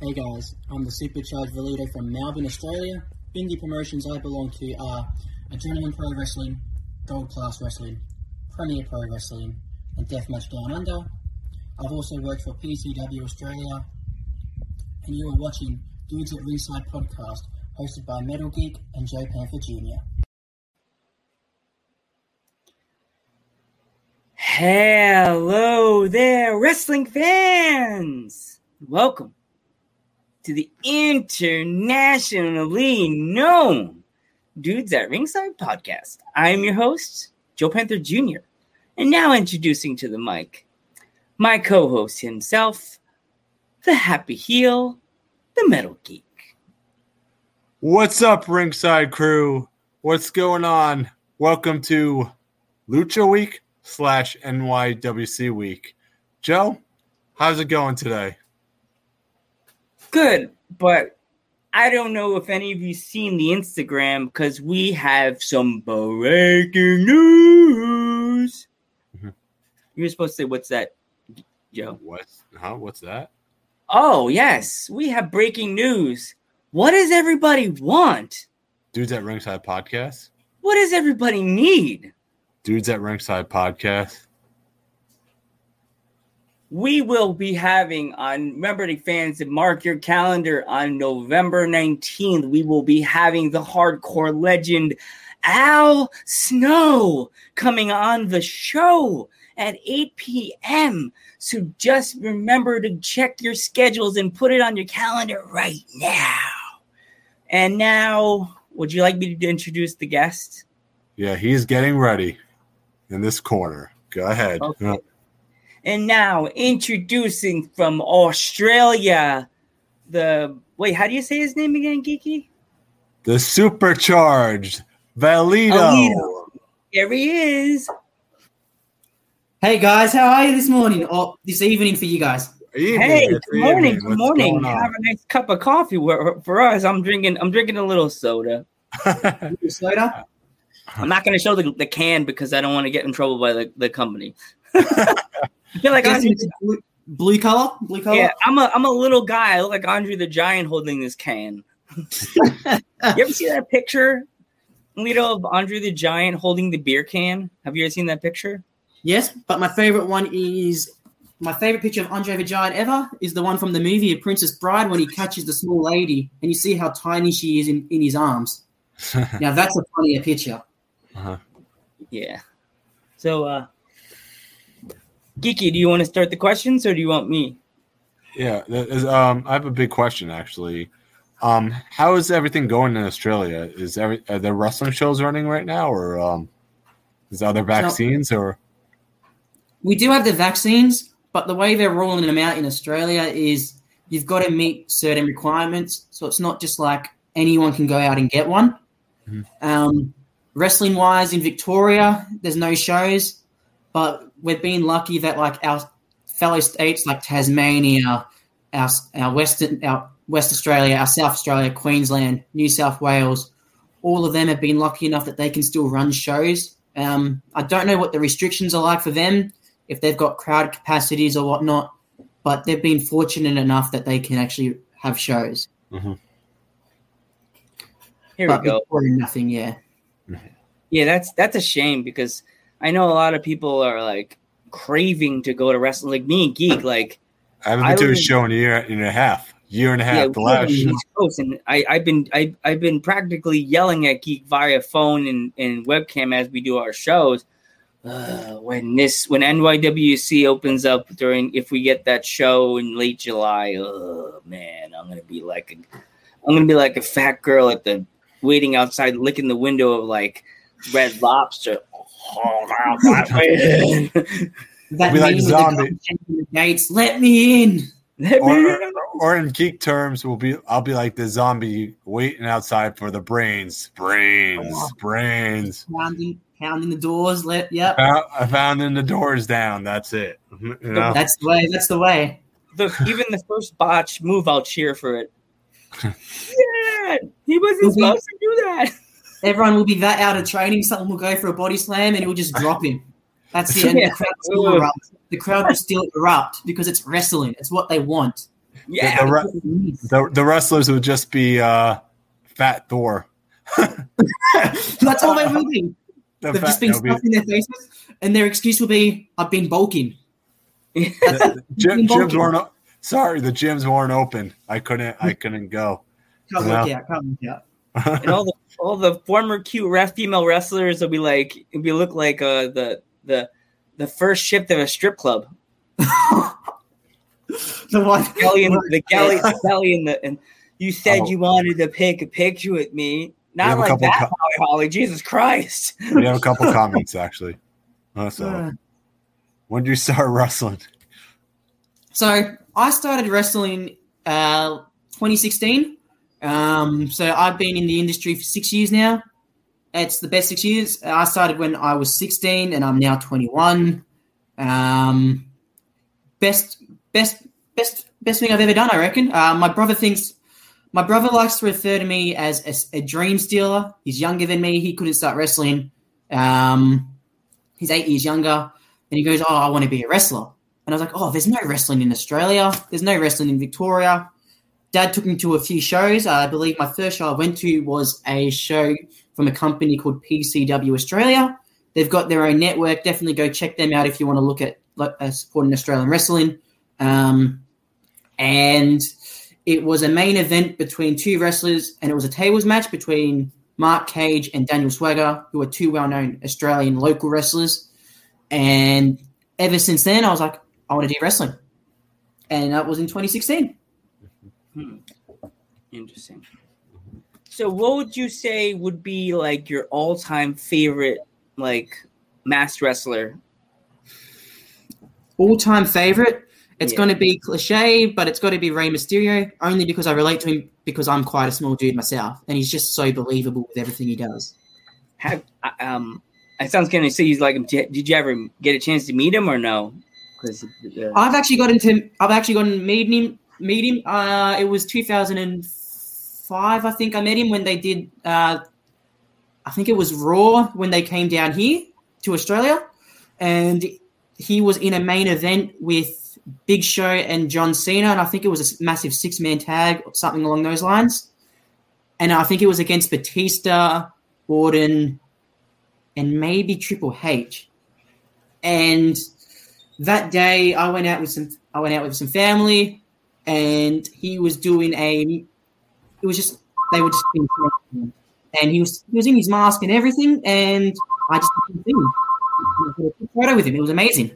Hey guys, I'm the Supercharged Valido from Melbourne, Australia. Indie promotions I belong to are Adrenaline Pro Wrestling, Gold Class Wrestling, Premier Pro Wrestling, and Deathmatch Down Under. I've also worked for PCW Australia, and you are watching Dudes at Ringside Podcast, hosted by Metal Geek and Joe Panther Jr. Hello there, wrestling fans! Welcome to the internationally known Dudes at Ringside Podcast. I am your host, Joe Panther Jr. And now introducing to the mic, my co-host himself, the happy heel, the Metal Geek. What's up, Ringside crew? What's going on? Welcome to Lucha Week / NYWC Week. Joe, how's it going today? Good, but I don't know if any of you seen the Instagram because we have some breaking news. Mm-hmm. You were supposed to say, what's that, Joe? What? Huh? What's that? Oh, yes. We have breaking news. What does everybody want? Dudes at Ringside Podcast. What does everybody need? Dudes at Ringside Podcast. We will be having on, remember the fans, mark your calendar, on November 19th, we will be having the hardcore legend Al Snow coming on the show at 8 p.m. So just remember to check your schedules and put it on your calendar right now. And now, would you like me to introduce the guest? Yeah, he's getting ready in this corner. Go ahead. Okay. And now, introducing from Australia, how do you say his name again, Geeky? The Supercharged Valido. There he is. Hey, guys. How are you this morning? Or this evening for you guys. Hey, good morning. Good morning. Have a nice cup of coffee for us. I'm drinking a little soda. A little soda? I'm not going to show the can because I don't want to get in trouble by the company. I feel like blue color. Yeah, I'm a little guy. I look like Andre the Giant holding this can. You ever see that picture, Lito, of Andre the Giant holding the beer can? Have you ever seen that picture? Yes, but my favorite picture of Andre the Giant ever is the one from the movie of Princess Bride when he catches the small lady and you see how tiny she is in his arms. Now that's a funnier picture. Uh-huh. Yeah. So, Geeky, do you want to start the questions or do you want me? Yeah, I have a big question, actually. How is everything going in Australia? Are the wrestling shows running right now, or is there other vaccines? Or we do have the vaccines, but the way they're rolling them out in Australia is you've got to meet certain requirements, so it's not just like anyone can go out and get one. Mm-hmm. Wrestling-wise, in Victoria, there's no shows, but we've been lucky that like our fellow states like Tasmania, our West Australia, our South Australia, Queensland, New South Wales, all of them have been lucky enough that they can still run shows. I don't know what the restrictions are like for them, if they've got crowd capacities or whatnot, but they've been fortunate enough that they can actually have shows. Mm-hmm. Here we go. Nothing, yeah. Yeah, that's a shame because I know a lot of people are like craving to go to wrestling, like me and Geek. Like I haven't been to a show in a year and a half. Yeah, the last show. And I've been practically yelling at Geek via phone and webcam as we do our shows. When NYWC opens up if we get that show in late July, oh man, I'm gonna be like a fat girl at the waiting outside, licking the window of like Red Lobster. Oh, that we like zombie gates. Let me in. Or in geek terms, I'll be like the zombie waiting outside for the brains. Pounding the doors. Pounding the doors down. That's it. You know? That's the way. Look, even the first botch move, I'll cheer for it. Yeah, he wasn't supposed to do that. Everyone will be that out of training. Someone will go for a body slam and it will just drop him. That's the end. The crowd will still erupt because it's wrestling. It's what they want. Yeah, the wrestlers would just be Fat Thor. That's all they will be. They've just been stuffed in their faces, and their excuse will be, "I've been bulking." The gyms weren't open. I couldn't go. Can't work out. And all the former cute female wrestlers will be like, we look like the first shift of a strip club. The galley, and you said you wanted to pick a picture with me. Not like that, Holly. Jesus Christ. We have a couple comments actually. When did you start wrestling? So I started wrestling 2016. So I've been in the industry for 6 years now. It's the best 6 years. I started when I was 16, and I'm now 21. Best thing I've ever done, I reckon. My brother likes to refer to me as a dream stealer. He's younger than me. He couldn't start wrestling. He's 8 years younger, and he goes, "Oh, I want to be a wrestler." And I was like, "Oh, there's no wrestling in Australia. There's no wrestling in Victoria." Dad took me to a few shows. I believe my first show I went to was a show from a company called PCW Australia. They've got their own network. Definitely go check them out if you want to look at supporting Australian wrestling. And it was a main event between two wrestlers, and it was a tables match between Mark Cage and Daniel Swagger, who are two well-known Australian local wrestlers. And ever since then, I was like, I want to do wrestling. And that was in 2016. Interesting. So what would you say would be like your all-time favorite masked wrestler? All-time favorite? It's going to be cliche, but it's got to be Rey Mysterio, only because I relate to him because I'm quite a small dude myself, and he's just so believable with everything he does. It sounds kind of silly. He's like, did you ever get a chance to meet him or no? I've actually gotten to meet him. It was 2005, I think I met him when they did. I think it was Raw when they came down here to Australia, and he was in a main event with Big Show and John Cena, and I think it was a massive six-man tag or something along those lines. And I think it was against Batista, Orton, and maybe Triple H. And that day, I went out with some family, and he was doing and he was in his mask and everything, and I just didn't see him. I took a photo with him. It was amazing.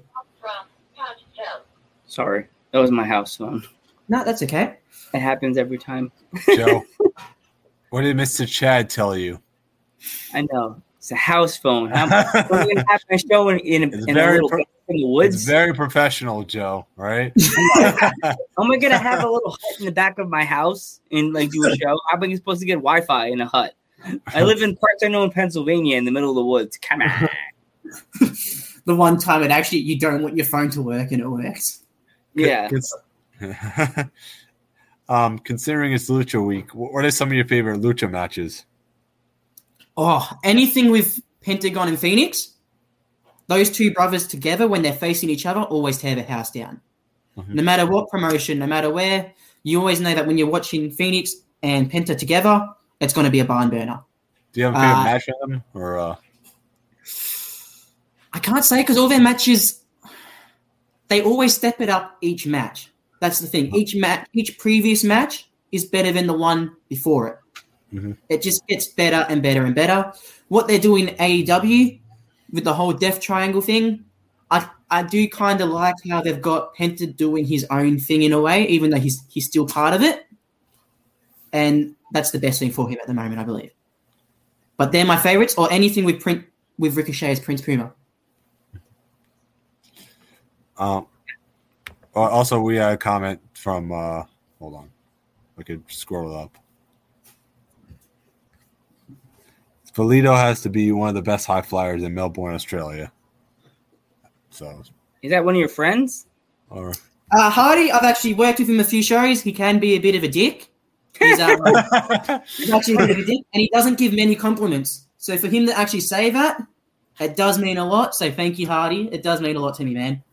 Sorry, that was my house phone. No, that's okay. It happens every time. Joe, what did Mr. Chad tell you? I know. It's a house phone. I'm going to have my show in the woods. It's very professional, Joe, right? I'm going to have a little hut in the back of my house and do a show. I'm supposed to get Wi-Fi in a hut. I live in parts I know in Pennsylvania in the middle of the woods. Come on. The one time it actually you don't want your phone to work and it works. Yeah. Considering it's Lucha Week, what are some of your favorite Lucha matches? Oh, anything with Pentagon and Fénix. Those two brothers together, when they're facing each other, always tear the house down. Mm-hmm. No matter what promotion, no matter where, you always know that when you're watching Fénix and Penta together, it's going to be a barn burner. Do you have a favorite match of them? I can't say because all their matches... They always step it up each match. That's the thing. Each previous match is better than the one before it. Mm-hmm. It just gets better and better and better. What they're doing in AEW with the whole Death Triangle thing, I do kind of like how they've got Penta doing his own thing in a way, even though he's still part of it. And that's the best thing for him at the moment, I believe. But they're my favorites, or anything with Ricochet's Prince Puma. Also, we had a comment from. Hold on, I could scroll up. Valido has to be one of the best high flyers in Melbourne, Australia. So, is that one of your friends? Or Hardy, I've actually worked with him a few shows. He can be a bit of a dick. He's actually a bit of a dick, and he doesn't give many compliments. So for him to actually say that, it does mean a lot. So thank you, Hardy. It does mean a lot to me, man.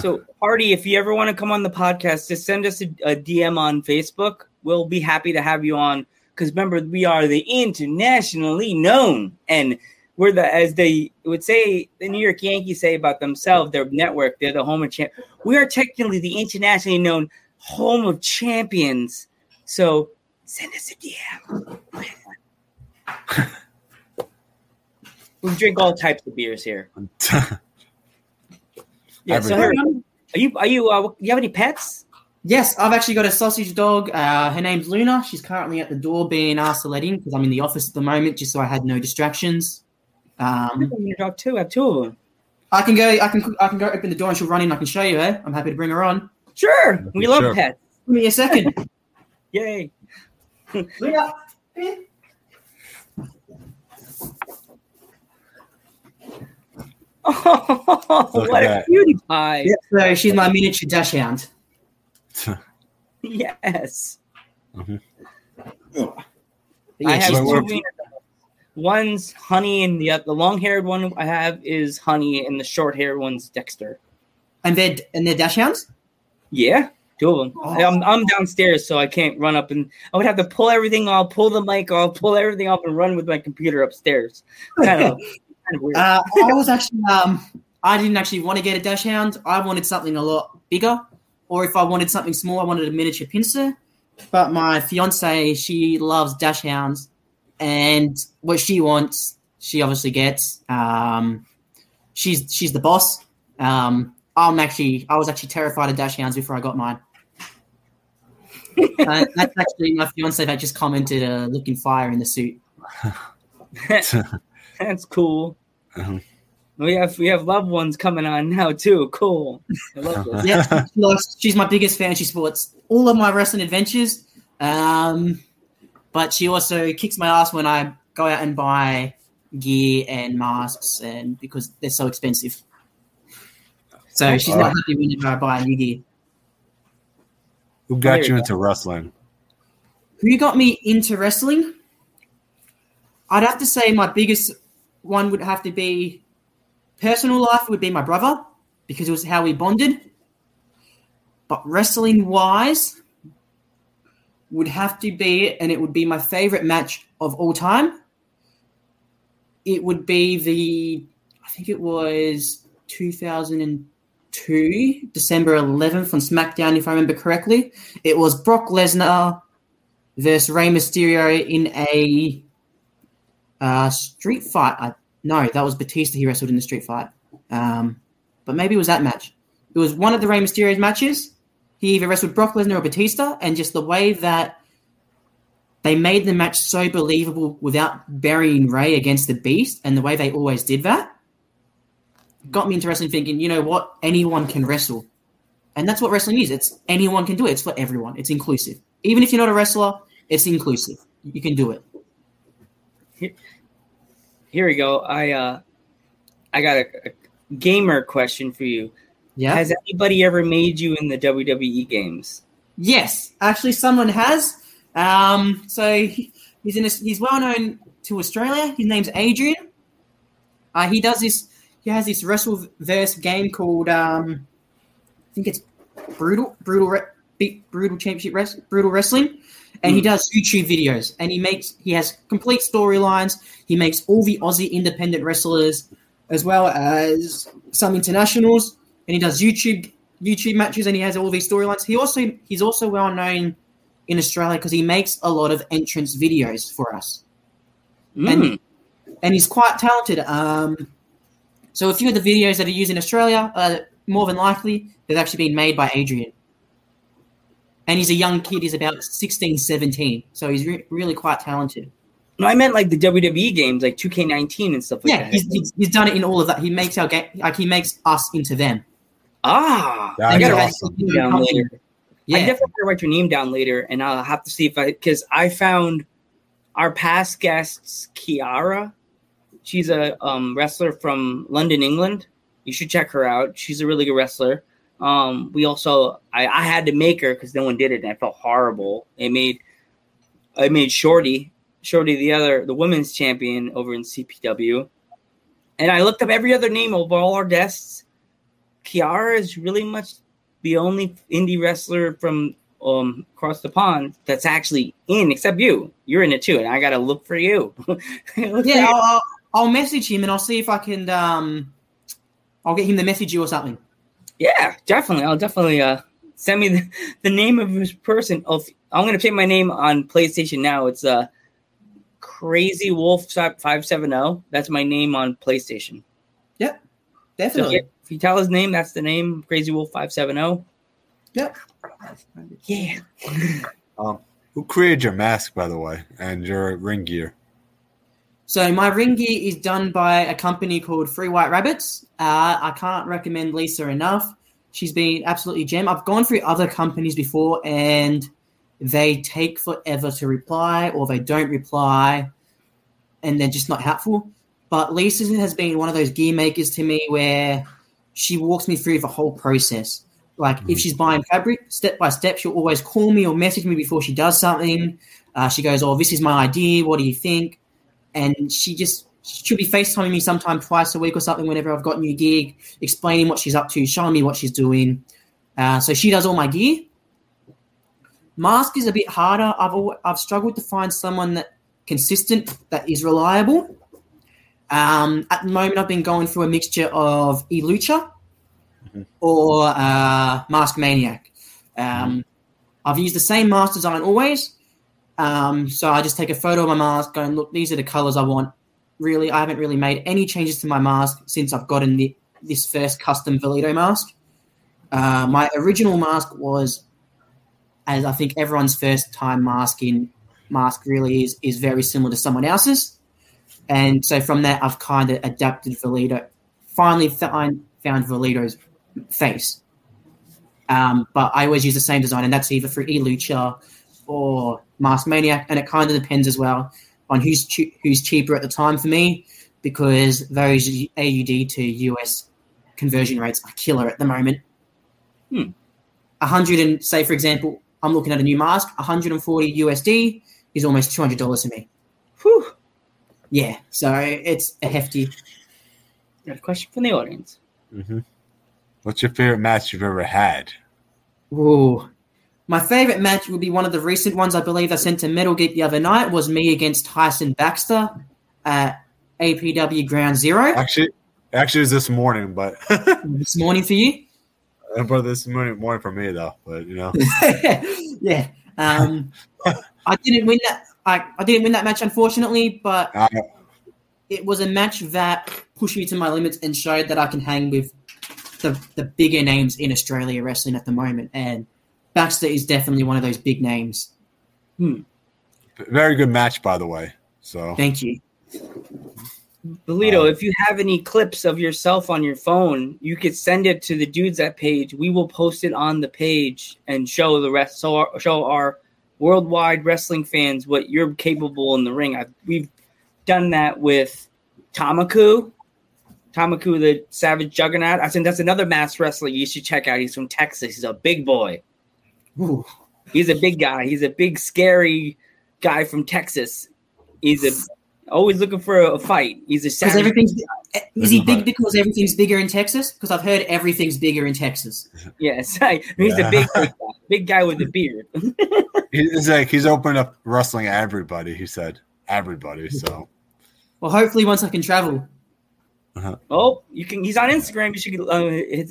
So, Hardy, if you ever want to come on the podcast, just send us a DM on Facebook. We'll be happy to have you on because, remember, we are the internationally known, and we're the, as they would say, the New York Yankees say about themselves, their network, they're the home of champ. We are technically the internationally known home of champions. So, send us a DM. We drink all types of beers here. Yeah. So, do you have any pets? Yes, I've actually got a sausage dog. Her name's Luna. She's currently at the door being asked to let in because I'm in the office at the moment, just so I had no distractions. Your dog too. I have two of them. I can go open the door and she'll run in. I can show you her. I'm happy to bring her on. Sure, we love pets. Give me a second. Yay, Luna. Oh, what a cutie pie. Yeah, so she's my miniature dashhound. Yes. Mm-hmm. Yeah, I have two. One's Honey, and the long-haired one I have is Honey, and the short-haired one's Dexter. And they're dashhounds? Yeah, two of them. Oh. I'm downstairs, so I can't run up, and I would have to pull everything off, pull the mic off, pull everything off, and run with my computer upstairs. Kind of. I didn't actually want to get a dashhound. I wanted something a lot bigger, or if I wanted something small, I wanted a miniature pincer. But my fiance, she loves dashhounds, and what she wants, she obviously gets. She's the boss. I was actually terrified of dashhounds before I got mine. That's actually my fiance that just commented, "Looking fire in the suit." That's cool. We have loved ones coming on now too. Cool. I love this. Yeah, she's my biggest fan. She supports all of my wrestling adventures, but she also kicks my ass when I go out and buy gear and masks, and because they're so expensive. So she's not happy whenever I buy new gear. Who got you into wrestling? Who got me into wrestling? I'd have to say my biggest one would have to be personal life would be my brother, because it was how we bonded. But wrestling wise would have to be, and it would be my favorite match of all time. It would be I think it was 2002, December 11th on SmackDown, if I remember correctly. It was Brock Lesnar versus Rey Mysterio in a street fight. No, that was Batista. He wrestled in the street fight. But maybe it was that match. It was one of the Rey Mysterio's matches. He either wrestled Brock Lesnar or Batista, and just the way that they made the match so believable without burying Rey against the Beast, and the way they always did that, got me into wrestling thinking, you know what? Anyone can wrestle. And that's what wrestling is. It's anyone can do it. It's for everyone. It's inclusive. Even if you're not a wrestler, it's inclusive. You can do it. Here we go. I got a gamer question for you. Yeah. Has anybody ever made you in the WWE games? Yes, actually, someone has. So he's well known to Australia. His name's Adrian. He does this. He has this Wrestleverse game called I think it's Brutal Championship Brutal Wrestling. And he does YouTube videos, and he has complete storylines. He makes all the Aussie independent wrestlers, as well as some internationals. And he does YouTube matches, and he has all these storylines. He's also well known in Australia because he makes a lot of entrance videos for us, and he's quite talented. So a few of the videos that are used in Australia, more than likely, they've actually been made by Adrian. And he's a young kid. He's about 16, 17. So he's really quite talented. No, I meant like the WWE games, like 2K19 and stuff like that. Yeah, he's done it in all of that. He makes our game, like he makes us into them. Ah, I got to write your name down later. Yeah. I definitely got to write your name down later, and I'll have to see because I found our past guest's Kiara. She's a wrestler from London, England. You should check her out. She's a really good wrestler. We also, I had to make her because no one did it, and I felt horrible. I made Shorty, the women's champion over in CPW. And I looked up every other name of all our guests, Kiara is really much the only indie wrestler from across the pond that's actually in, except you. You're in it too, and I got to look for you. Yeah, I'll message him, and I'll see if I can I'll get him to message you or something. Yeah, definitely. I'll definitely send me the name of his person. I'm going to pin my name on PlayStation now. It's CrazyWolf570. That's my name on PlayStation. Yep, definitely. So if you tell his name, that's the name, CrazyWolf570. Yep. Yeah. Who created your mask, by the way, and your ring gear? So my ring gear is done by a company called Free White Rabbits. I can't recommend Lisa enough. She's been absolutely gem. I've gone through other companies before, and they take forever to reply, or they don't reply, and they're just not helpful. But Lisa has been one of those gear makers to me where she walks me through the whole process. Like, if she's buying fabric, step by step, she'll always call me or message me before she does something. She goes, oh, this is my idea. What do you think? And she'll be FaceTiming me sometime twice a week or something whenever I've got new gig, explaining what she's up to, showing me what she's doing. So she does all my gear. Mask is a bit harder. I've struggled to find someone that consistent, that is reliable. At the moment, I've been going through a mixture of Elucha or Mask Maniac. I've used the same mask design always. So I just take a photo of my mask, going, look, these are the colors I want. Really, I haven't really made any changes to my mask since I've gotten this first custom Valido mask. My original mask was, as I think everyone's first time mask really is very similar to someone else's. And so from that, I've kind of adapted Valido. Finally found Valido's face. But I always use the same design, and that's either for Elucha or Mask Maniac, and it kind of depends as well on who's cheaper at the time for me, because those AUD to US conversion rates are killer at the moment. 100 and say, for example, I'm looking at a new mask, $140 is almost $200 to me. Whew. Yeah, so it's a hefty. Got a question from the audience. What's your favorite match you've ever had? Ooh. My favorite match would be one of the recent ones I believe I sent to Metal Geek the other night was me against Tyson Baxter at APW Ground Zero. Actually, it was this morning, but this morning for you? But this morning for me though, but you know. Yeah. I didn't win that match, unfortunately, but it was a match that pushed me to my limits and showed that I can hang with the bigger names in Australia wrestling at the moment, and Baxter is definitely one of those big names. Very good match, by the way. So thank you. Valido, if you have any clips of yourself on your phone, you could send it to the Dudes At page. We will post it on the page and show the rest. So show our worldwide wrestling fans what you're capable in the ring. We've done that with Tamaku, the Savage Juggernaut. I think that's another mass wrestler you should check out. He's from Texas. He's a big boy. Ooh. He's a big guy. He's a big, scary guy from Texas. He's always looking for a fight. He's a savage. Is he big because everything's bigger in Texas? Because I've heard everything's bigger in Texas. Yes. He's a big guy with a beard. He's opened up wrestling at everybody, he said. Everybody, so. Well, hopefully once I can travel. Oh, you can. He's on Instagram. You should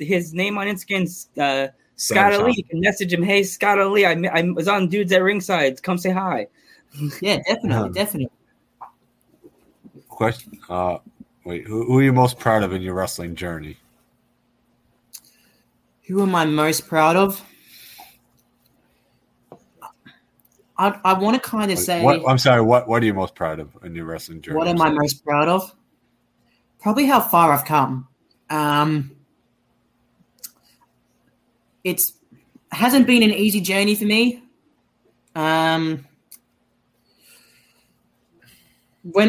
his name on Instagram is Scott Ali. You can message him. Hey, Scott Ali, I was on Dudes at Ringside. Come say hi. Yeah, definitely. Question. Wait, who are you most proud of in your wrestling journey? Who am I most proud of? I want to kind of say. What are you most proud of in your wrestling journey? What am I most proud of? Probably how far I've come. It hasn't been an easy journey for me. When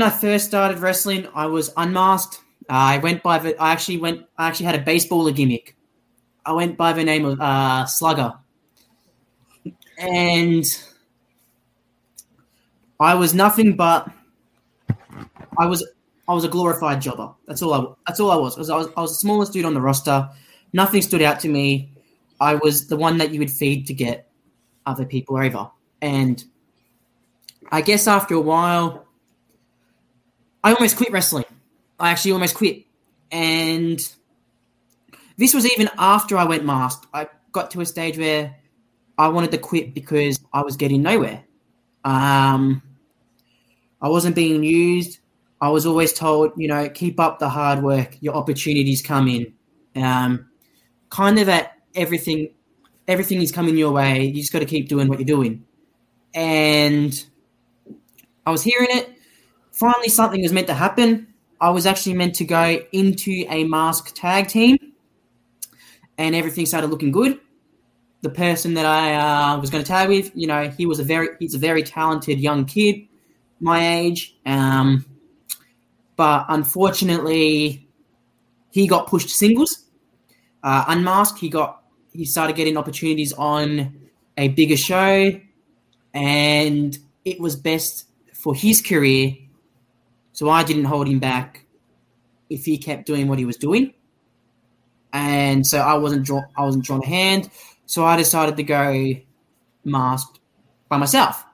I first started wrestling, I was unmasked. I actually had a baseballer gimmick. I went by the name of Slugger, and I was nothing but I was a glorified jobber. That's all I was. I was the smallest dude on the roster. nothing stood out to me. I was the one that you would feed to get other people over. And I guess after a while, I almost quit wrestling. I actually almost quit. And this was even after I went masked. I got to a stage where I wanted to quit because I was getting nowhere. I wasn't being used. I was always told, you know, keep up the hard work. Your opportunities come in. Kind of at everything is coming your way. You just got to keep doing what you're doing. And I was hearing it. Finally, something was meant to happen. I was actually meant to go into a mask tag team, and everything started looking good. The person that I was going to tag with, you know, he's a very talented young kid my age. But unfortunately, he got pushed singles. Unmasked, he started getting opportunities on a bigger show, and it was best for his career. So I didn't hold him back if he kept doing what he was doing. And so I wasn't drawn a hand. So I decided to go masked by myself.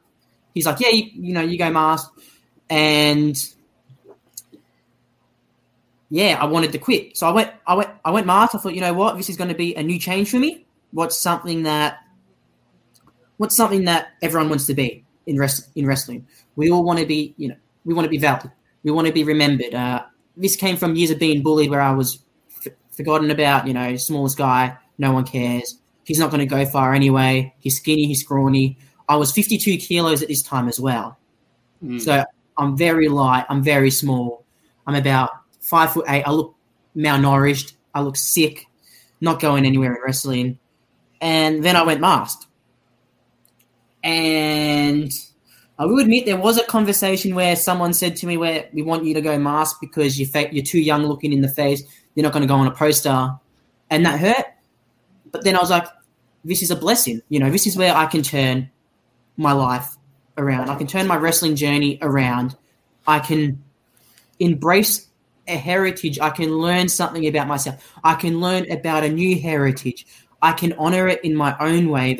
He's like, yeah, you know, you go masked. And yeah, I wanted to quit. So I went masked. I thought, you know what, this is going to be a new change for me. What's something that everyone wants to be in wrestling? We all want to be, you know, we want to be valued. We want to be remembered. This came from years of being bullied, where I was forgotten about. You know, smallest guy, no one cares. He's not going to go far anyway. He's skinny. He's scrawny. I was 52 kilos at this time as well. Mm. So I'm very light. I'm very small. I'm about 5'8". I look malnourished. I look sick. Not going anywhere in wrestling. And then I went masked. And I will admit there was a conversation where someone said to me, where we want you to go masked because you're too young looking in the face. You're not going to go on a pro-star. And that hurt. But then I was like, this is a blessing. You know, this is where I can turn my life around. I can turn my wrestling journey around. I can embrace a heritage. I can learn something about myself. I can learn about a new heritage. I can honor it in my own way.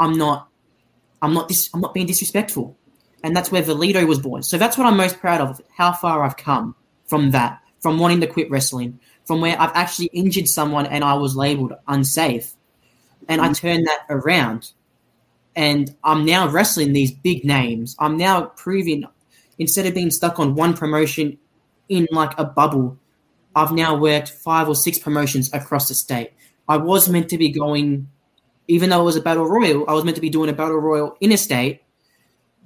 I'm not being disrespectful. And that's where Valido was born. So that's what I'm most proud of, how far I've come from that, from wanting to quit wrestling, from where I've actually injured someone and I was labeled unsafe. And I turned that around. And I'm now wrestling these big names. I'm now proving, instead of being stuck on one promotion in like a bubble, I've now worked 5 or 6 promotions across the state. I was meant to be going, even though it was a battle royal, I was meant to be doing a battle royal in a state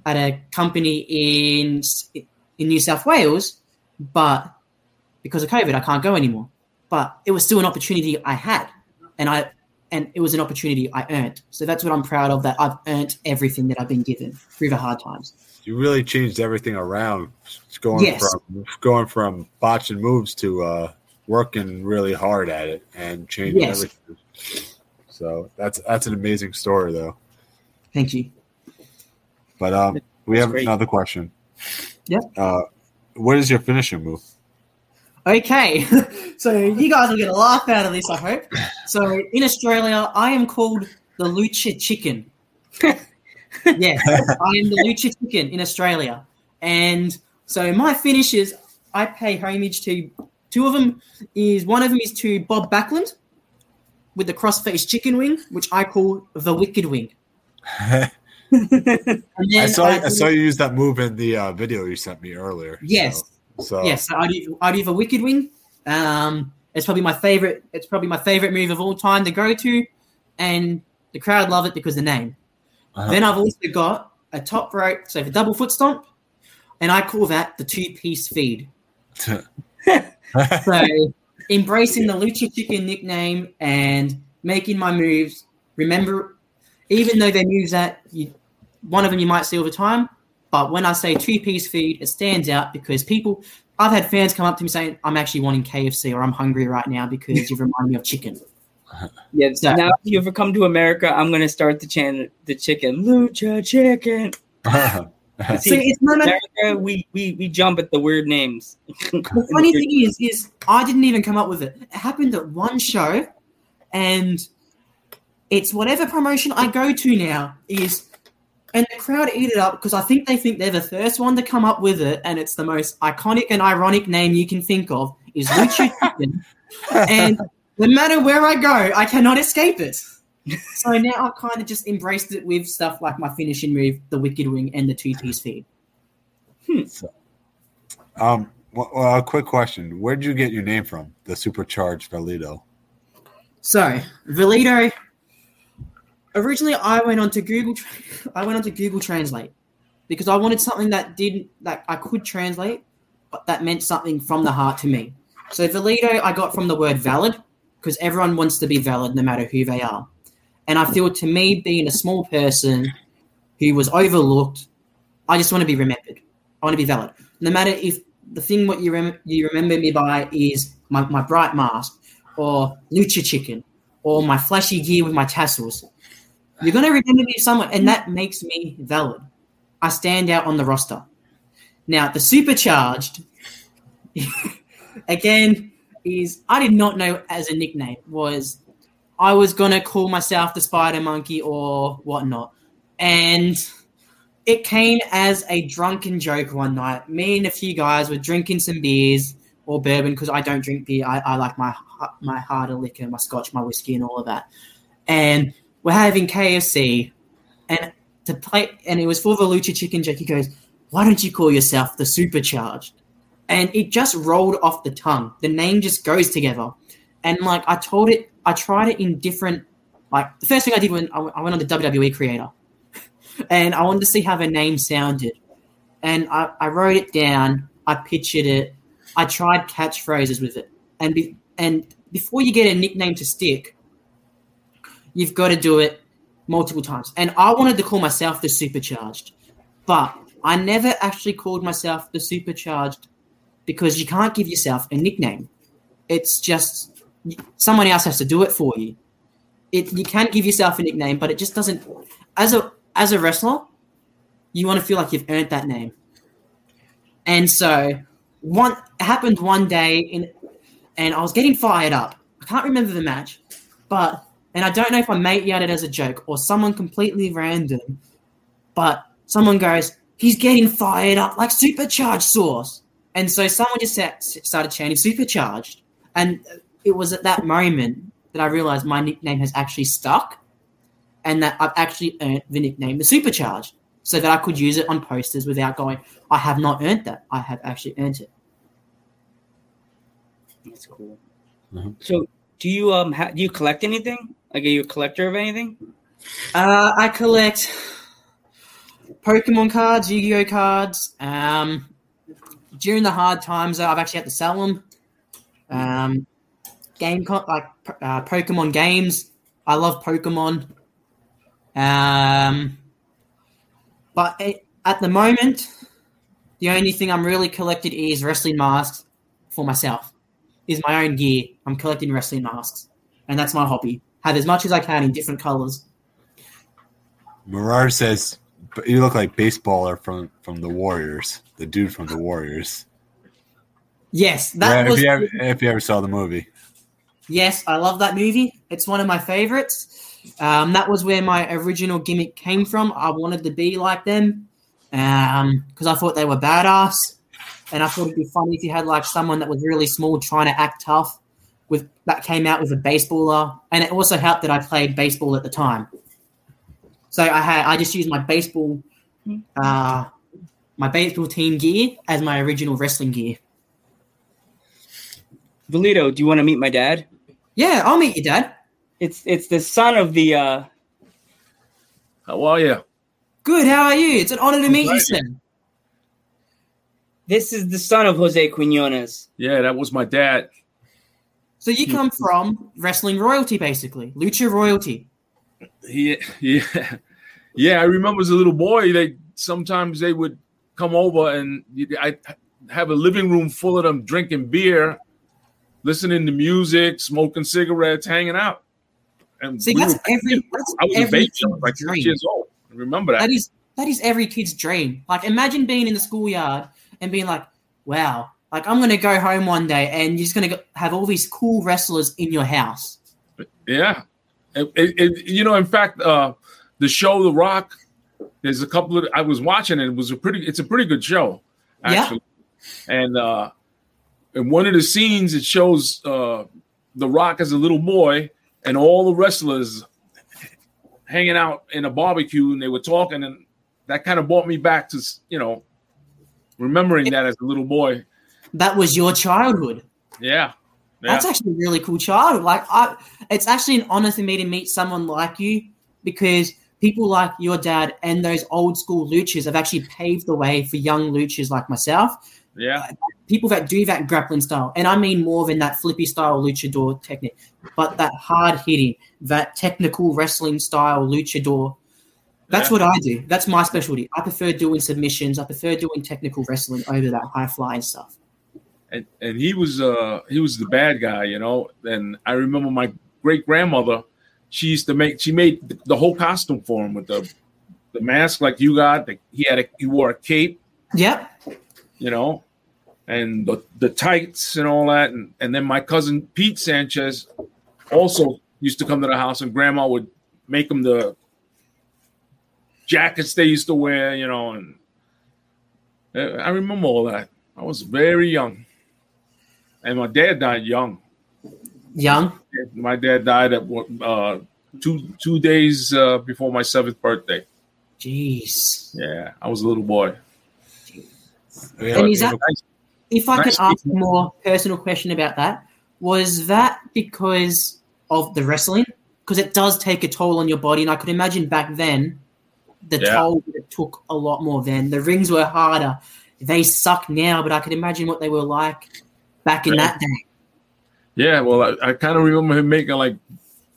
at a company in New South Wales, but because of COVID, I can't go anymore. But it was still an opportunity I had, and it was an opportunity I earned. So that's what I'm proud of, that I've earned everything that I've been given through the hard times. You really changed everything around, going from botching moves to working really hard at it and changing everything. So that's an amazing story, though. Thank you. But we have another question. Yep. What is your finishing move? Okay, so you guys will get a laugh out of this, I hope. So in Australia, I am called the Lucha Chicken. Yes, I am the Lucha Chicken in Australia. And so my finishes, I pay homage to two of them. One of them is to Bob Backlund with the cross-faced chicken wing, which I call the Wicked Wing. I saw you use that move in the video you sent me earlier. Yes. So I do the Wicked Wing. It's probably my favorite move of all time to go to, and the crowd love it because of the name. Uh-huh. Then I've also got a top rope, so the double foot stomp, and I call that the 2-piece feed. So embracing the Lucha Chicken nickname and making my moves. Remember, even though they're moves that one of them you might see all the time. But when I say 2-piece feed, it stands out because I've had fans come up to me saying, I'm actually wanting KFC, or I'm hungry right now because you've reminded me of chicken. Yeah, so now if you ever come to America, I'm going to start the chant, the chicken, Lucha Chicken. We jump at the weird names. The funny thing is I didn't even come up with it. It happened at one show, and it's whatever promotion I go to now is, and the crowd eat it up because I think they think they're the first one to come up with it, and it's the most iconic and ironic name you can think of is Lucha Chicken. And no matter where I go, I cannot escape it. So now I've kind of just embraced it with stuff like my finishing move, the Wicked Wing, and the two-piece feed. So, well, a quick question. Where did you get your name from, the Supercharged Valido? So Valido, originally I went onto Google Translate because I wanted something that I could translate, but that meant something from the heart to me. So Valido I got from the word valid, because everyone wants to be valid no matter who they are. And I feel, to me, being a small person who was overlooked, I just want to be remembered. I want to be valid. No matter if the thing what you remember me by is my bright mask or Lucha Chicken or my flashy gear with my tassels, you're going to remember me somewhat, and that makes me valid. I stand out on the roster. Now, the Supercharged, again, is I did not know as a nickname was – I was going to call myself the Spider Monkey or whatnot. And it came as a drunken joke one night. Me and a few guys were drinking some beers or bourbon, because I don't drink beer. I like my harder liquor, my scotch, my whiskey, and all of that. And we're having KFC. And it was for the Lucha Chicken joke. He goes, "Why don't you call yourself the Supercharged?" And it just rolled off the tongue. The name just goes together. And, like, I tried it in different, like, the first thing I did when I went on the WWE Creator, and I wanted to see how the name sounded. And I wrote it down. I pictured it. I tried catchphrases with it. And before you get a nickname to stick, you've got to do it multiple times. And I wanted to call myself the Supercharged, but I never actually called myself the Supercharged because you can't give yourself a nickname. It's just... someone else has to do it for you. You can give yourself a nickname, but it just doesn't. As a wrestler, you want to feel like you've earned that name. And so, it happened one day, and I was getting fired up. I can't remember the match, and I don't know if my mate yelled it as a joke or someone completely random. But someone goes, "He's getting fired up like Supercharged sauce," and so someone just started chanting Supercharged. And it was at that moment that I realized my nickname has actually stuck, and that I've actually earned the nickname the Supercharged, so that I could use it on posters without going, "I have not earned that. I have actually earned it." That's cool. Mm-hmm. So, do you do you collect anything? Like, are you a collector of anything? I collect Pokemon cards, Yu-Gi-Oh cards. During the hard times, I've actually had to sell them. Pokemon games. I love Pokemon. But at the moment, the only thing I'm really collected is wrestling masks for myself. Is my own gear. I'm collecting wrestling masks, and that's my hobby. Have as much as I can in different colors. Mirage says, "You look like baseballer from the Warriors. The dude from the Warriors." Yes, that was. If you ever saw the movie. Yes, I love that movie. It's one of my favorites. That was where my original gimmick came from. I wanted to be like them because I thought they were badass, and I thought it'd be funny if you had like someone that was really small trying to act tough that came out with a baseballer. And it also helped that I played baseball at the time, so I just used my baseball team gear as my original wrestling gear. Valido, do you want to meet my dad? Yeah, I'll meet your dad. It's the son of the... How are you? Good, how are you? It's an honor to meet you, son. This is the son of Jose Quiñones. Yeah, that was my dad. So you come from wrestling royalty, basically. Lucha royalty. Yeah, I remember as a little boy, sometimes they would come over, and I'd have a living room full of them drinking beer, listening to music, smoking cigarettes, hanging out. And I was a baby, like 6 years old. I remember that. That is that is every kid's dream. Like, imagine being in the schoolyard and being like, wow, like, I'm going to go home one day and you're just going to have all these cool wrestlers in your house. Yeah. In fact, the show The Rock, there's a couple of – I was watching it. It's a pretty good show, actually. Yeah. And in one of the scenes, it shows The Rock as a little boy and all the wrestlers hanging out in a barbecue, and they were talking, and that kind of brought me back to, remembering that as a little boy. That was your childhood. Yeah. That's actually a really cool childhood. Like, it's actually an honor for me to meet someone like you, because people like your dad and those old school luchas have actually paved the way for young luchas like myself. Yeah. People that do that grappling style, and I mean more than that flippy style luchador technique, but that hard hitting, that technical wrestling style luchador. That's what I do. That's my specialty. I prefer doing submissions. I prefer doing technical wrestling over that high flying stuff. And he was the bad guy, And I remember my great grandmother, she made the whole costume for him with the mask like you got. He wore a cape. Yep. And the tights and all that. And then my cousin Pete Sanchez also used to come to the house, and Grandma would make him the jackets they used to wear, And I remember all that. I was very young. And my dad died young. Young? My dad died at two days before my 7th birthday. Jeez. Yeah, I was a little boy. And is that, if I could ask a more personal question about that, was that because of the wrestling? Because it does take a toll on your body, and I could imagine back then the toll it took a lot more then. The rings were harder. They suck now, but I could imagine what they were like back in that day. Yeah, well, I kind of remember him making like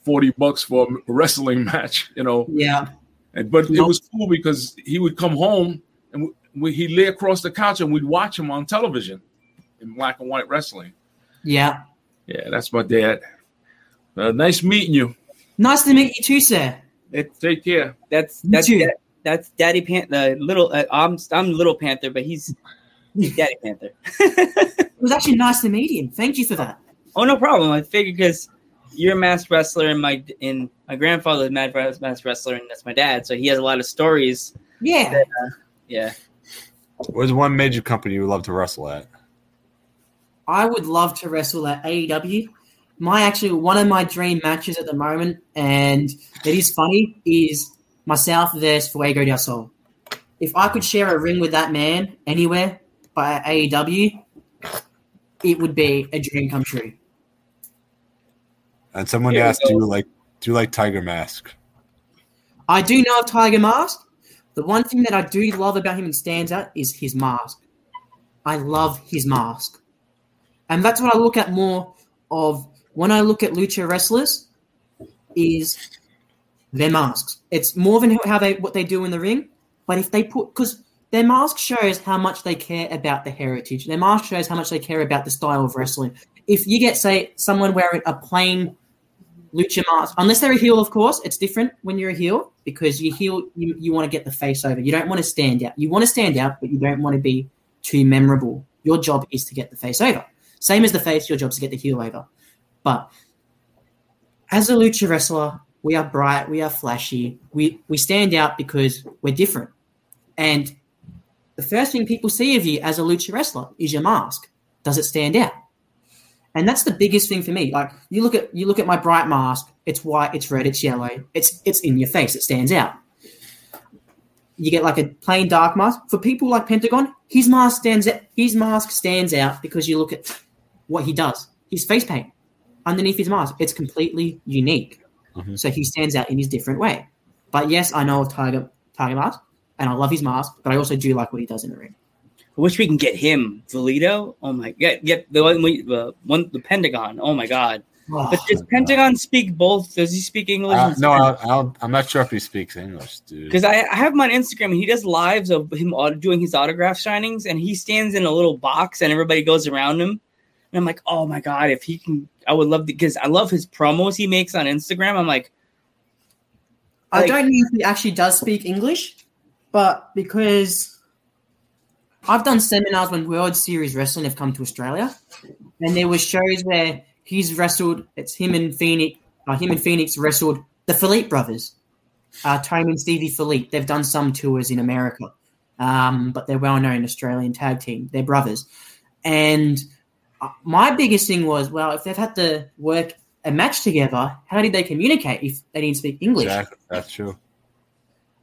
$40 for a wrestling match, Yeah. But it was cool because he would come home and he'd lay across the couch and we'd watch him on television in black and white wrestling. Yeah. Yeah, that's my dad. Nice meeting you. Nice to meet you too, sir. Take care. That's Daddy Panther. Little, I'm Little Panther, but he's Daddy Panther. It was actually nice to meet him. Thank you for that. Oh, no problem. I figured because you're a masked wrestler and my grandfather is a masked wrestler, and that's my dad, so he has a lot of stories. Yeah. That, yeah. Where's one major company you would love to wrestle at? I would love to wrestle at AEW. One of my dream matches at the moment, and it is funny, is myself versus Fuego del Sol. If I could share a ring with that man anywhere by AEW, it would be a dream come true. And someone asked, do you like Tiger Mask? I do know of Tiger Mask. The one thing that I do love about him and stands out is his mask. I love his mask. And that's what I look at more of when I look at lucha wrestlers is their masks. It's more than what they do in the ring, but if they put – because their mask shows how much they care about the heritage. Their mask shows how much they care about the style of wrestling. If you get, say, someone wearing a plain lucha mask, unless they're a heel, of course, it's different when you're a heel. Because you want to get the face over. You don't want to stand out. You want to stand out, but you don't want to be too memorable. Your job is to get the face over. Same as the face, your job is to get the heel over. But as a lucha wrestler, we are bright, we are flashy. We stand out because we're different. And the first thing people see of you as a lucha wrestler is your mask. Does it stand out? And that's the biggest thing for me. Like you look at my bright mask. It's white, it's red, it's yellow. It's in your face. It stands out. You get like a plain dark mask. For people like Pentagon, his mask stands out because you look at what he does. His face paint underneath his mask, it's completely unique. Mm-hmm. So he stands out in his different way. But yes, I know of Tiger Mask, and I love his mask, but I also do like what he does in the ring. I wish we can get him, Valido. Oh my god! Yep, the Pentagon. Oh my god! Oh, but does Pentagon speak both? Does he speak English? No, I'm not sure if he speaks English, dude. Because I have him on Instagram. He does lives of him doing his autograph signings, and he stands in a little box, and everybody goes around him. And I'm like, oh my god, if he can, I would love to. Because I love his promos he makes on Instagram. I'm like, I don't know if he actually does speak English. But because I've done seminars when World Series Wrestling have come to Australia, and there were shows where he's wrestled. It's him and Fénix. Him and Fénix wrestled the Felipe brothers, Tome and Stevie Felipe. They've done some tours in America, but they're well-known Australian tag team. They're brothers. And my biggest thing was, well, if they've had to work a match together, how did they communicate if they didn't speak English? Exactly. That's true.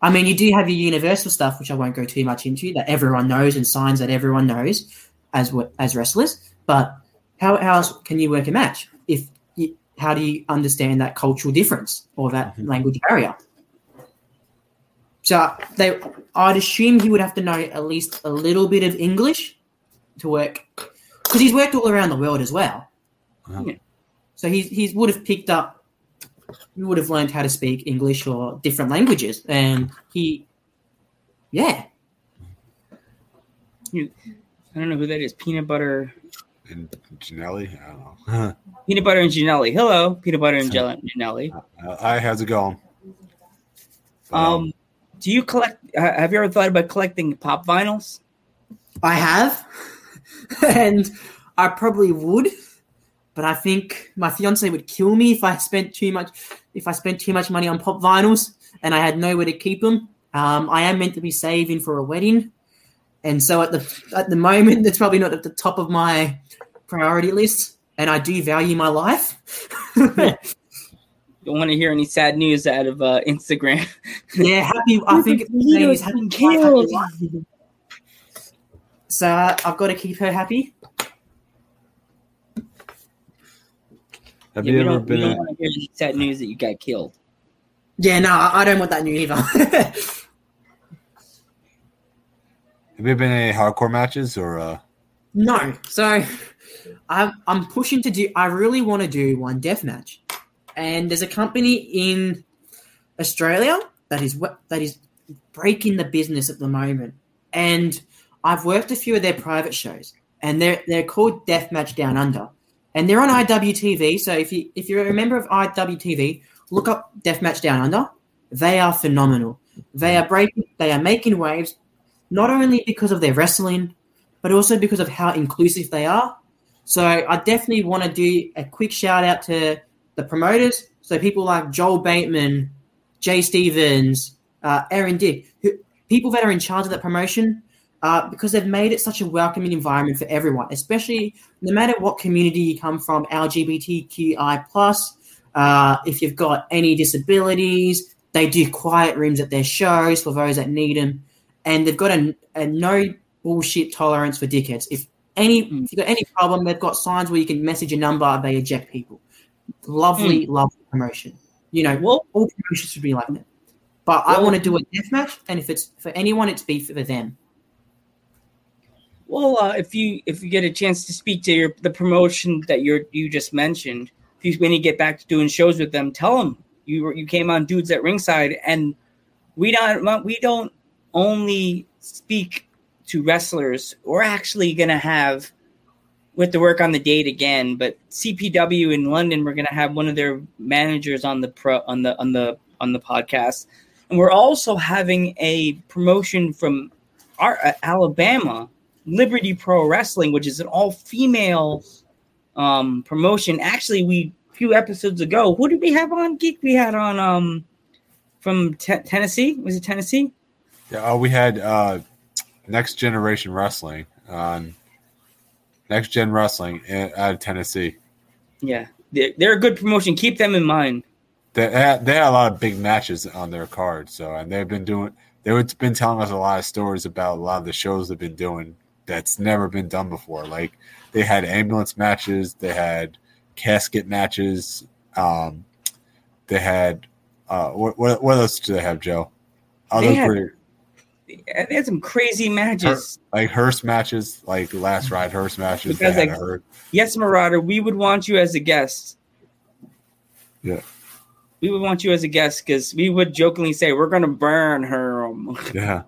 I mean, you do have your universal stuff, which I won't go too much into, that everyone knows and signs that everyone knows as wrestlers. But how else can you work a match? How do you understand that cultural difference or that language barrier? So I'd assume he would have to know at least a little bit of English to work, because he's worked all around the world as well. Uh-huh. Yeah. So he would have picked up, he would have learned how to speak English or different languages, and I don't know who that is. Peanut Butter and Janelli? I don't know. Peanut Butter and Janelli. Hello, Peanut Butter and Janelli. Hi, how's it going? Do you collect? Have you ever thought about collecting pop vinyls? I have, and I probably would, but I think my fiance would kill me if I spent too much money on pop vinyls and I had nowhere to keep them. I am meant to be saving for a wedding, and so at the moment, it's probably not at the top of my priority list. And I do value my life. Don't want to hear any sad news out of Instagram. Yeah, happy. I think it's happy. Killed. Happy. So I've got to keep her happy. Have you ever been? Don't want to hear any sad news that you got killed. Yeah, no, I don't want that news either. Have you been in any hardcore matches or? No, so I'm pushing to do. I really want to do one deathmatch, and there's a company in Australia that is breaking the business at the moment, and I've worked a few of their private shows, and they're called Deathmatch Down Under, and they're on IWTV. So if you're a member of IWTV, look up Deathmatch Down Under. They are phenomenal. They are making waves, not only because of their wrestling, but also because of how inclusive they are. So I definitely want to do a quick shout-out to the promoters, so people like Joel Bateman, Jay Stevens, Aaron Dick, people that are in charge of that promotion, because they've made it such a welcoming environment for everyone, especially no matter what community you come from, LGBTQI+, if you've got any disabilities. They do quiet rooms at their shows for those that need them, and they've got a no bullshit tolerance for dickheads. If you've got any problem, they've got signs where you can message a number, they eject people. Lovely promotion. You know, all promotions should be like that. But I want to do a deathmatch, and if it's for anyone, it's be for them. Well, if you get a chance to speak to the promotion that you just mentioned, when you get back to doing shows with them, tell them you came on Dudes at Ringside, and we don't only speak to wrestlers. We're actually going to have, with the work on the date again, but CPW in London, we're going to have one of their managers on the podcast, and we're also having a promotion from Alabama, Liberty Pro Wrestling, which is an all-female promotion. Actually, a few episodes ago, who did we have on? Geek, we had on from Tennessee. Was it Tennessee? Yeah, we had. Next Generation Wrestling Next Gen Wrestling out of Tennessee. Yeah, they're a good promotion. Keep them in mind. They had a lot of big matches on their card. So, and they've been telling us a lot of stories about a lot of the shows they've been doing that's never been done before. Like they had ambulance matches, they had casket matches, they had what else do they have, Joe? They had some crazy matches. Like hearse matches, like last ride hearse matches. Because yes, Marauder, we would want you as a guest. Yeah. We would want you as a guest because we would jokingly say, we're going to burn her. Yeah.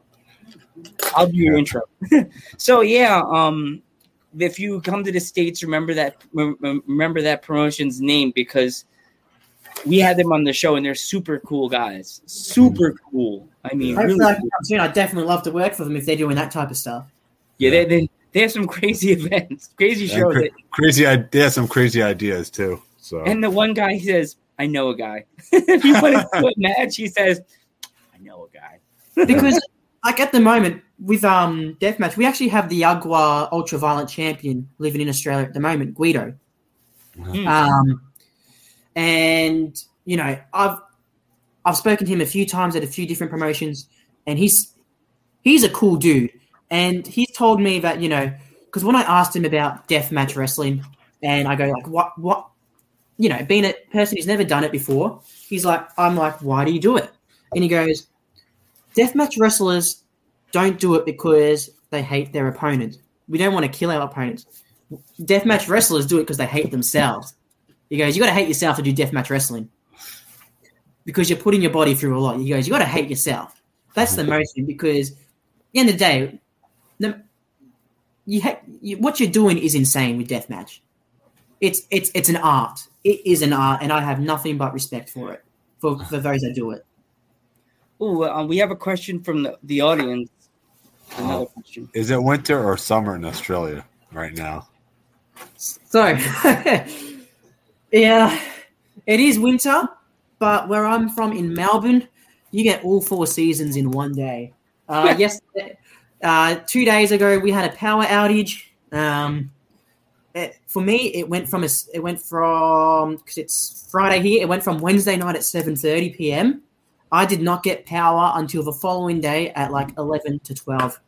I'll do your intro. So, yeah, if you come to the States, remember that promotion's name, because we had them on the show, and they're super cool guys. Super cool. I mean, really cool. I'd definitely love to work for them if they're doing that type of stuff. Yeah, they have some crazy events, crazy shows. They have some crazy ideas, too. So. And the one guy, he says, I know a guy. If you put it to a match, he says, I know a guy. Because, like, at the moment, with Deathmatch, we actually have the Yagua ultra-violent champion living in Australia at the moment, Guido. Mm-hmm. And, you know, I've spoken to him a few times at a few different promotions, and he's a cool dude. And he's told me that, you know, because when I asked him about deathmatch wrestling, and I go, like, what, you know, being a person who's never done it before, he's like, I'm like, why do you do it? And he goes, deathmatch wrestlers don't do it because they hate their opponent. We don't want to kill our opponents. Deathmatch wrestlers do it because they hate themselves. He goes, you got to hate yourself to do deathmatch wrestling because you're putting your body through a lot. He goes, you got to hate yourself. That's the motion, because at the end of the day, what you're doing is insane with deathmatch. It's an art. It is an art, and I have nothing but respect for it, for those that do it. Oh, we have a question from the audience. Another question. Is it winter or summer in Australia right now? So, yeah, it is winter, but where I'm from in Melbourne, you get all four seasons in one day. Yesterday, 2 days ago, we had a power outage. For me, because it's Friday here, it went from Wednesday night at 7:30 p.m. I did not get power until the following day at like 11 to 12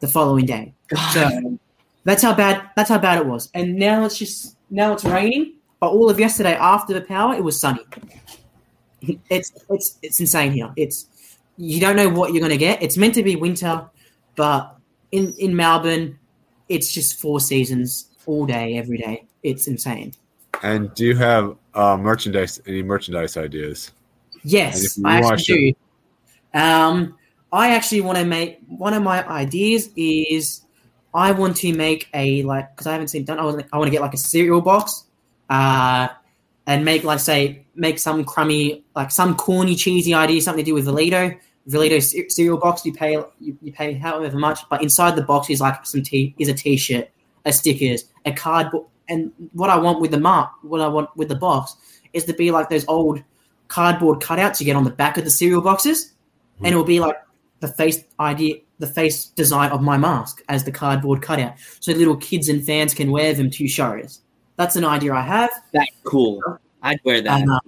the following day. So that's how bad it was. And now it's raining, but all of yesterday after the power, it was sunny. It's insane here. You don't know what you're going to get. It's meant to be winter, but in Melbourne, it's just four seasons all day, every day. It's insane. And do you have any merchandise ideas? Yes, I actually do. I actually want to make – one of my ideas is I want to make a, like – because I haven't seen it done. I want to get like a cereal box and make, like, say, make some crummy, like some corny, cheesy idea, something to do with Valido. Valido cereal box, you pay however much, but inside the box is like a T-shirt, a stickers, a cardboard, and what I want with the box is to be like those old cardboard cutouts you get on the back of the cereal boxes, and it will be like the face design of my mask as the cardboard cutout, so little kids and fans can wear them to shows. That's an idea I have. That's cool. I'd wear that.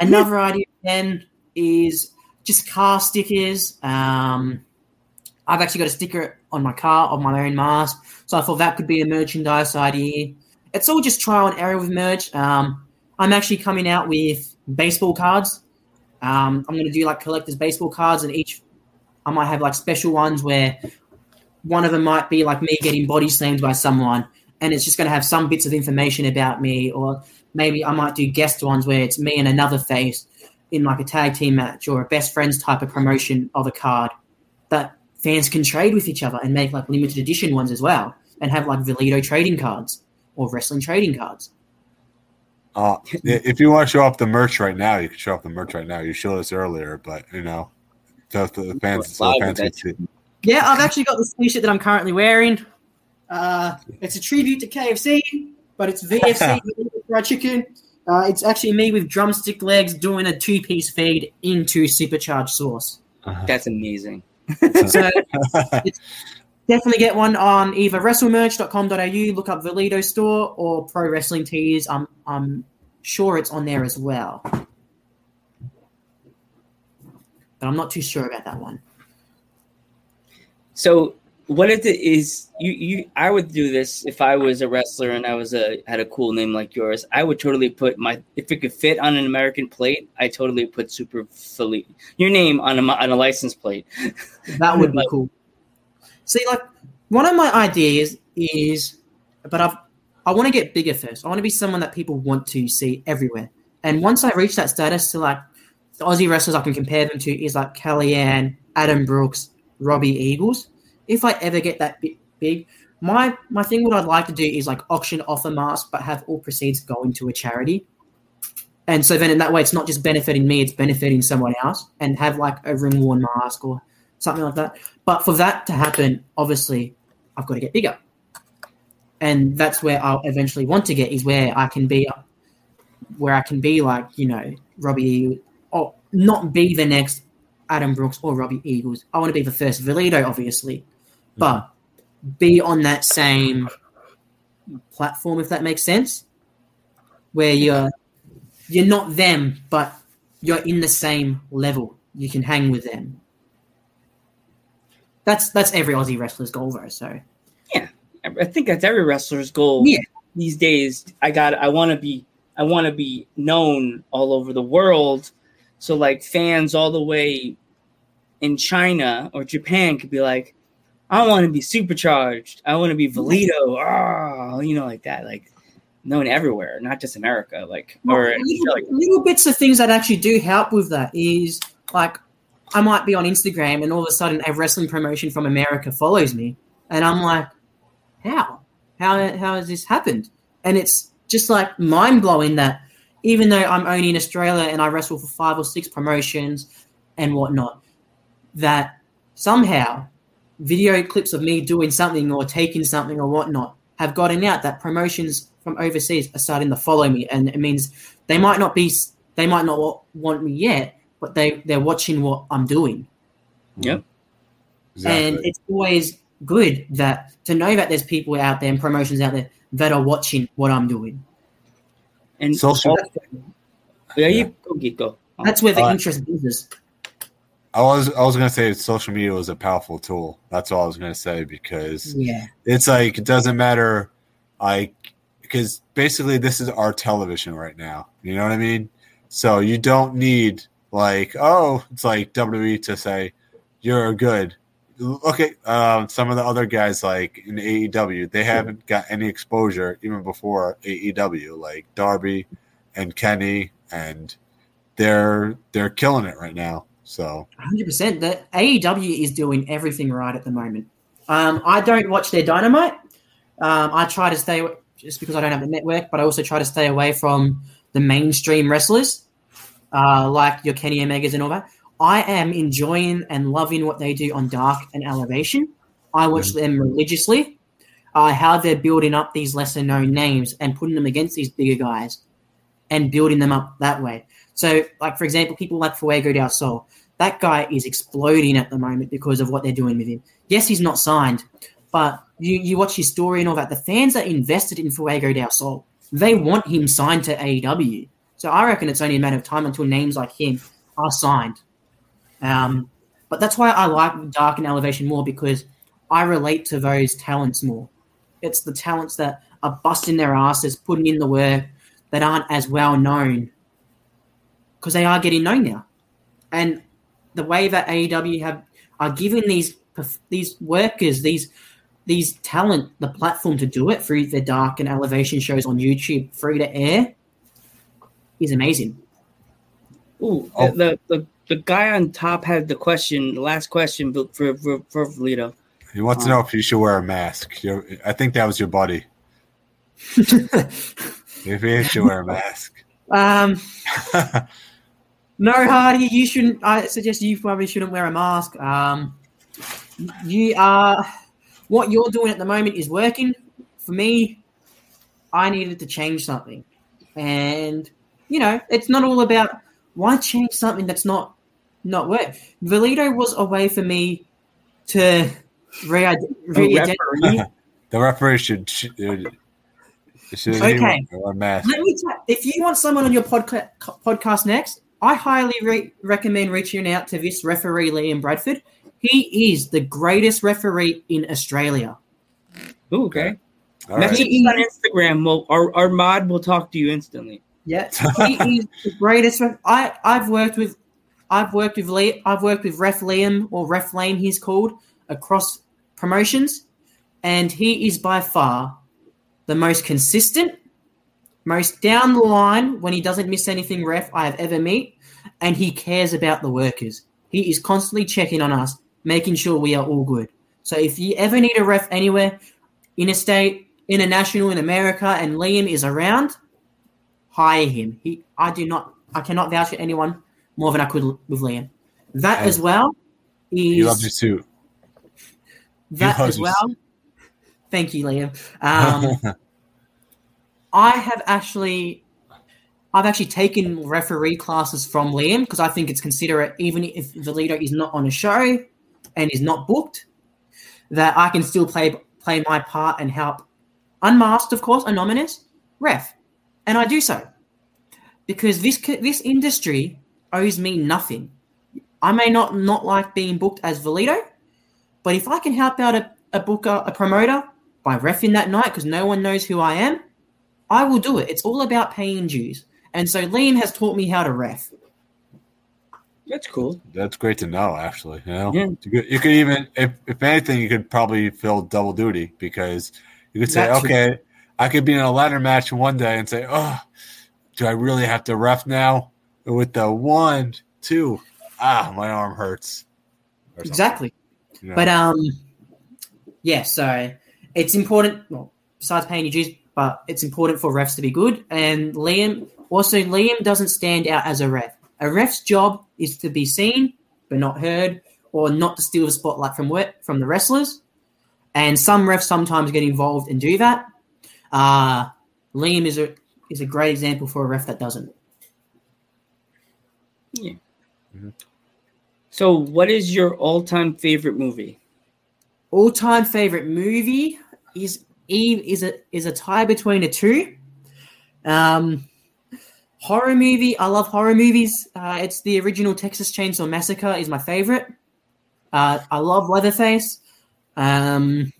Another idea then is just car stickers. I've actually got a sticker on my car of my own mask, so I thought that could be a merchandise idea. It's all just trial and error with merch. I'm actually coming out with baseball cards. I'm going to do like collector's baseball cards, and each I might have like special ones where one of them might be like me getting body slammed by someone, and it's just going to have some bits of information about me, or maybe I might do guest ones where it's me and another face in like a tag team match or a best friends type of promotion of a card that fans can trade with each other, and make like limited edition ones as well, and have like Valido trading cards or wrestling trading cards. If you want to show off the merch right now, you can show off the merch right now. You showed us earlier, but, you know, just the fans. So the fans can see. Yeah, I've actually got this T-shirt that I'm currently wearing. It's a tribute to KFC, but it's VFC fried chicken. It's actually me with drumstick legs doing a two-piece feed into supercharged sauce. That's amazing. So definitely get one on either wrestlemerch.com.au, look up Valido store, or Pro Wrestling Tees. I'm sure it's on there as well, but I'm not too sure about that one. So what is it is you? I would do this if I was a wrestler and I was had a cool name like yours. I would totally put my, if it could fit on an American plate, I totally put Super Philly, your name on a license plate. That would be cool. See, like one of my ideas is, but I want to get bigger first. I want to be someone that people want to see everywhere. And once I reach that status, to like the Aussie wrestlers I can compare them to is like Kellyanne, Adam Brooks, Robbie Eagles. If I ever get that big, my thing what I'd like to do is like auction off a mask, but have all proceeds going to a charity. And so then in that way, it's not just benefiting me, it's benefiting someone else, and have like a ring-worn mask or something like that. But for that to happen, obviously, I've got to get bigger. And that's where I'll eventually want to get, is where I can be like, you know, Robbie Eagles, or not be the next Adam Brooks or Robbie Eagles. I want to be the first Valido, obviously, but be on that same platform, if that makes sense, where you're not them, but you're in the same level. You can hang with them. That's every Aussie wrestler's goal, though. So yeah, I think that's every wrestler's goal these days. I want to be known all over the world, so like fans all the way in China or Japan could be like, I want to be Supercharged. I want to be Valido. Oh, you know, like that, like known everywhere, not just America. Little bits of things that actually do help with that is like, I might be on Instagram and all of a sudden a wrestling promotion from America follows me. And I'm like, how has this happened? And it's just like mind blowing that even though I'm only in Australia and I wrestle for 5 or 6 promotions and whatnot, that somehow video clips of me doing something or taking something or whatnot have gotten out, that promotions from overseas are starting to follow me. And it means they might not want me yet, but they're watching what I'm doing. Yep. Exactly. And it's always good to know that there's people out there and promotions out there that are watching what I'm doing. And social. That's where the interest business. I was gonna say social media is a powerful tool. That's all I was gonna say, because it's like it doesn't matter, like, because basically this is our television right now. You know what I mean? So you don't need like, oh, it's like WWE to say you're good. Look at some of the other guys like in AEW. They haven't got any exposure even before AEW, like Darby and Kenny, and they're killing it right now. So 100%. The AEW is doing everything right at the moment. I don't watch their Dynamite. I try to stay just because I don't have the network, but I also try to stay away from the mainstream wrestlers like your Kenny Omegas and all that. I am enjoying and loving what they do on Dark and Elevation. I watch them religiously. How they're building up these lesser-known names and putting them against these bigger guys and building them up that way. So, like, for example, people like Fuego del Sol. That guy is exploding at the moment because of what they're doing with him. Yes, he's not signed, but you watch his story and all that. The fans are invested in Fuego del Sol. They want him signed to AEW. So I reckon it's only a matter of time until names like him are signed. But that's why I like Dark and Elevation more, because I relate to those talents more. It's the talents that are busting their asses, putting in the work, that aren't as well known, because they are getting known now. And the way that AEW are giving these workers, these talent, the platform to do it through their Dark and Elevation shows on YouTube, free to air, is amazing. Ooh, the guy on top had the last question for Valido. He wants to know if you should wear a mask. I think that was your buddy. If he should wear a mask. No, Hardy, you shouldn't. I suggest you probably shouldn't wear a mask. You are what you're doing at the moment is working. For me, I needed to change something, and you know, it's not all about why change something that's not work. Valido was a way for me to the referee should. Okay. If you want someone on your podcast next, I highly recommend reaching out to this referee, Liam Bradford. He is the greatest referee in Australia. Ooh, okay. Message on Instagram. Our mod will talk to you instantly. Yeah, he is the greatest. I've worked with Ref Liam, or Ref Lane, he's called, across promotions, and he is by far the most consistent, most down the line, when he doesn't miss anything, ref I have ever met, and he cares about the workers. He is constantly checking on us, making sure we are all good. So if you ever need a ref anywhere, interstate, international, in America, and Liam is around, hire him. I cannot vouch for anyone more than I could with Liam. That as well is... You love your suit. That as well... Thank you, Liam. I've actually taken referee classes from Liam because I think it's considerate, even if Valido is not on a show and is not booked, that I can still play my part and help unmasked, of course, anonymous, ref. And I do so because this industry owes me nothing. I may not like being booked as Valido, but if I can help out a booker, a promoter, by refing that night because no one knows who I am, I will do it. It's all about paying dues. And so Liam has taught me how to ref. That's cool. That's great to know, actually. You know? Yeah. You could even, if anything, you could probably fill double duty because you could say, okay, I could be in a ladder match one day and say, oh, do I really have to ref now? With the 1, 2, my arm hurts. Exactly. You know? But, yeah, so it's important, well, besides paying your dues, but it's important for refs to be good. And Liam doesn't stand out as a ref. A ref's job is to be seen but not heard, or not to steal the spotlight from the wrestlers. And some refs sometimes get involved and do that. Liam is a great example for a ref that doesn't. Yeah. Mm-hmm. So what is your all-time favorite movie? All-time favorite movie is a tie between the two. Horror movie. I love horror movies. It's the original Texas Chainsaw Massacre is my favorite. I love Leatherface. Otherwise,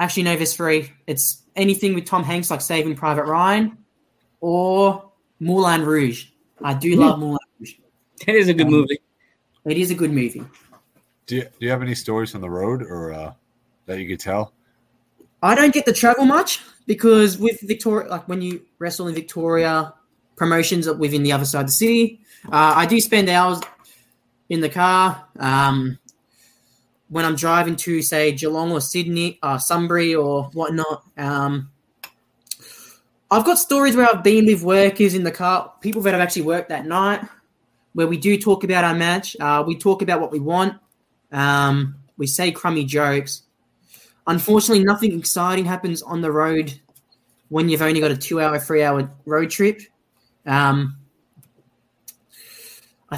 actually, no, there's three. It's anything with Tom Hanks, like Saving Private Ryan, or Moulin Rouge. I do love Moulin Rouge. That is a good movie. It is a good movie. Do you have any stories on the road or that you could tell? I don't get to travel much because with Victoria, like when you wrestle in Victoria, promotions are within the other side of the city. I do spend hours in the car. When I'm driving to, say, Geelong or Sydney or Sunbury or whatnot, I've got stories where I've been with workers in the car, people that have actually worked that night, where we do talk about our match. We talk about what we want. We say crummy jokes. Unfortunately, nothing exciting happens on the road when you've only got a 2-hour, 3-hour road trip. I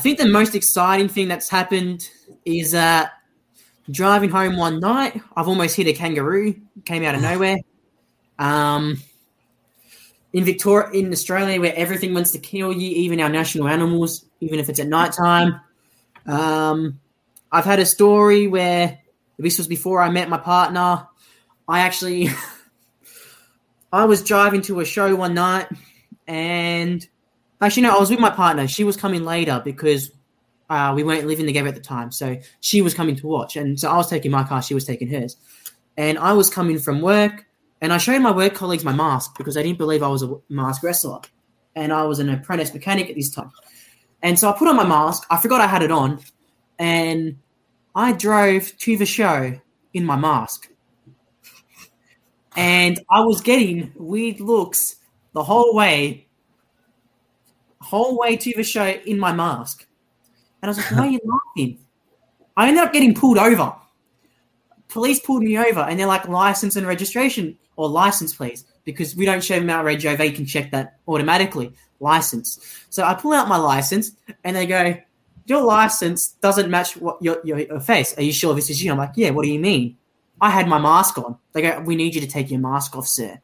think the most exciting thing that's happened is that driving home one night, I've almost hit a kangaroo. Came out of nowhere. In Australia, where everything wants to kill you, even our national animals, even if it's at nighttime. I've had a story where this was before I met my partner. I was driving to a show one night and I was with my partner. She was coming later because we weren't living together at the time. So she was coming to watch. And so I was taking my car. She was taking hers. And I was coming from work and I showed my work colleagues my mask because they didn't believe I was a mask wrestler. And I was an apprentice mechanic at this time. And so I put on my mask. I forgot I had it on. And I drove to the show in my mask. And I was getting weird looks the whole way to the show in my mask. And I was like, why are you laughing? I ended up getting pulled over. Police pulled me over, and they're like, license and registration, or license, please, because we don't show them out radio. They can check that automatically, license. So I pull out my license, and they go, your license doesn't match what your face. Are you sure this is you? I'm like, yeah, what do you mean? I had my mask on. They go, we need you to take your mask off, sir.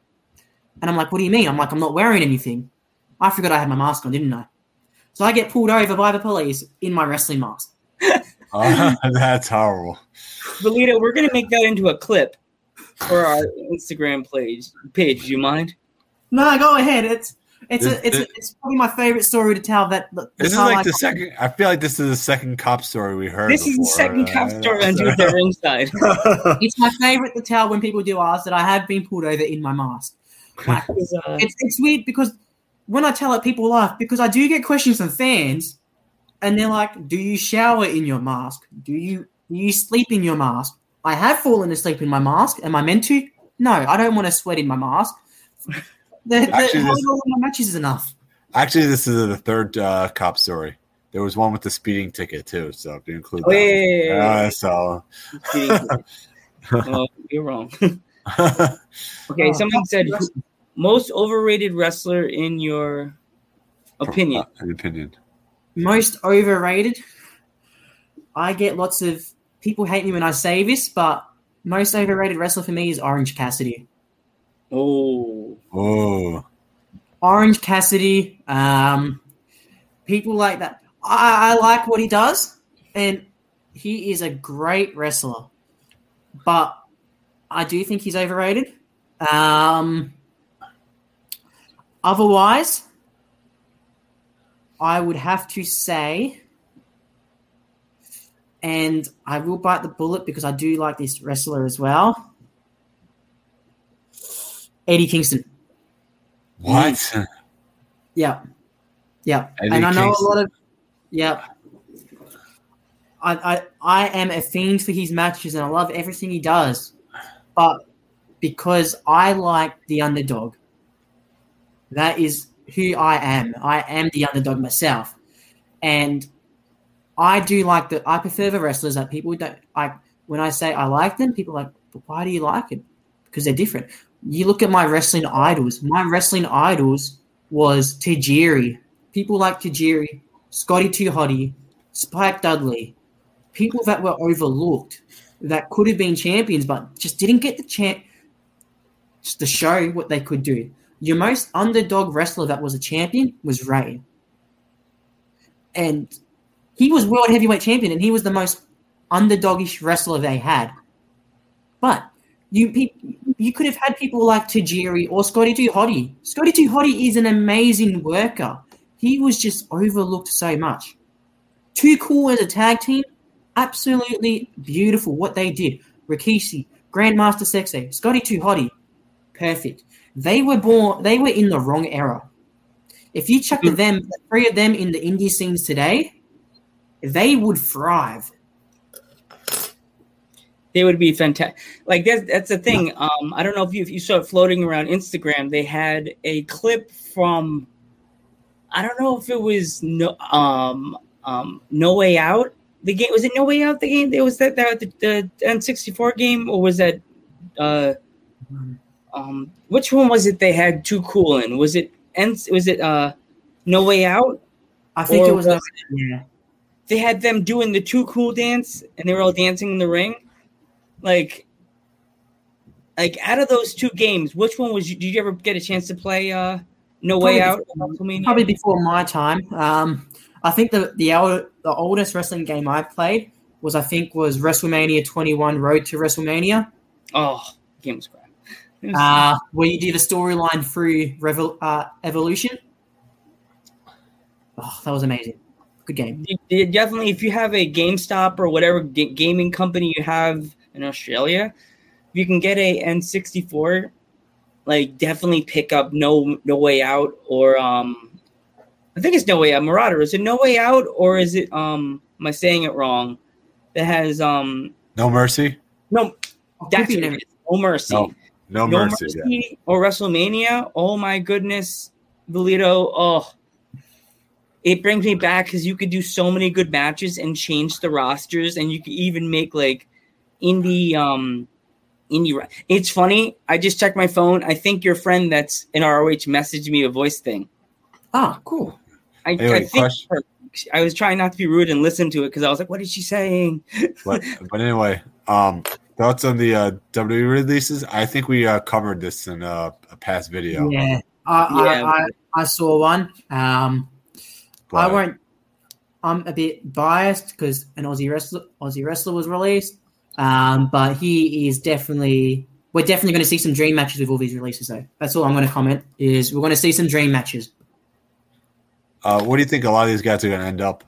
And I'm like, what do you mean? I'm like, I'm not wearing anything. I forgot I had my mask on, didn't I? So I get pulled over by the police in my wrestling mask. That's horrible. Valido, we're going to make that into a clip for our Instagram page. Do you mind? No, go ahead. It's probably my favorite story to tell. I feel like this is the second cop story we heard. This is the second cop story on Dudes at Ringside. It's my favorite to tell when people do ask that I have been pulled over in my mask. Like, it's weird because when I tell it, people laugh because I do get questions from fans, and they're like, "Do you shower in your mask? Do you sleep in your mask?" I have fallen asleep in my mask. Am I meant to? No, I don't want to sweat in my mask. The matches is enough. Actually, this is the third cop story. There was one with the speeding ticket too, so if you include that. Oh, you're wrong. Okay, someone said most overrated wrestler in your opinion. Most overrated. I get lots of people hate me when I say this, but most overrated wrestler for me is Orange Cassidy. Oh. Orange Cassidy, people like that. I like what he does, and he is a great wrestler. But I do think he's overrated. Otherwise, I would have to say, and I will bite the bullet because I do like this wrestler as well, Eddie Kingston. What? Yeah. Yeah. Eddie and I know Kingston. A lot of – yeah. I am a fiend for his matches and I love everything he does, but because I like the underdog, that is who I am. I am the underdog myself, and I do like that. I prefer the wrestlers that people don't like. When I say I like them, people are like, but why do you like it? Because they're different. You look at my wrestling idols. My wrestling idols was Tajiri. People like Tajiri, Scotty Too Hotty, Spike Dudley. People that were overlooked, that could have been champions, but just didn't get the chance to show what they could do. Your most underdog wrestler that was a champion was Rey. And he was world heavyweight champion, and he was the most underdogish wrestler they had. But you could have had people like Tajiri or Scotty Too Hotty. Scotty Too Hotty is an amazing worker. He was just overlooked so much. Too Cool as a tag team. Absolutely beautiful what they did. Rikishi, Grandmaster Sexay, Scotty Too Hotty, perfect. They were in the wrong era. If you chuck the three of them in the indie scenes today, they would thrive. They would be fantastic. Like that's the thing. I don't know if you saw it floating around Instagram. They had a clip from, I don't know if it was No Way Out. The game was it No Way Out? The game it was that the N64 game, or was that which one was it? They had Too Cool in was it No Way Out? I think it was. Yeah. They had them doing the Too Cool dance, and they were all dancing in the ring. Like out of those two games, which one was? Did you ever get a chance to play No Way Out? Probably before my time. I think the oldest wrestling game I played was WrestleMania 21 Road to WrestleMania. Oh, game was crap. Where you did a storyline through Evolution. Oh, that was amazing. Good game. Definitely, if you have a GameStop or whatever gaming company you have in Australia, if you can get a N64, like definitely pick up No Way Out or I think it's No Way Out. Marauder, is it No Way Out or is it am I saying it wrong? That has No Mercy. No, that's it. No Mercy. No Mercy. Yeah. Or WrestleMania. Oh my goodness, Valido. Oh, it brings me back because you could do so many good matches and change the rosters, and you could even make like indie. It's funny. I just checked my phone. I think your friend that's in ROH messaged me a voice thing. Ah, oh, cool. I think I was trying not to be rude and listen to it because I was like, "What is she saying?" But anyway, thoughts on the WWE releases? I think we covered this in a past video. Yeah, I saw one. I won't. I'm a bit biased because an Aussie wrestler was released. But he is definitely. We're definitely going to see some dream matches with all these releases, though. That's all I'm going to comment is we're going to see some dream matches. What do you think a lot of these guys are going to end up?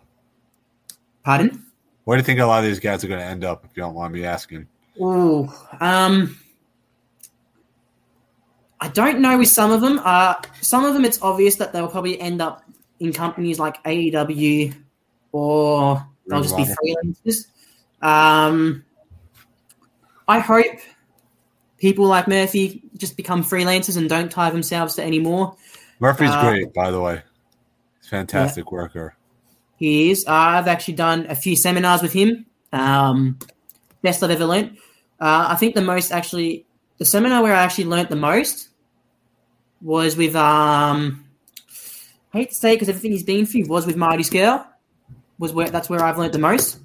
Pardon? Where do you think a lot of these guys are going to end up, if you don't mind me asking? Oh, I don't know with some of them. Some of them it's obvious that they'll probably end up in companies like AEW or they'll just be freelancers. I hope people like Murphy just become freelancers and don't tie themselves to any more. Murphy's great, by the way. He's a fantastic worker. He is. I've actually done a few seminars with him. Best I've ever learned. I think the most actually – the seminar where I actually learned the most was with I hate to say it because everything he's been through was with Marty Skirl. That's where I've learned the most.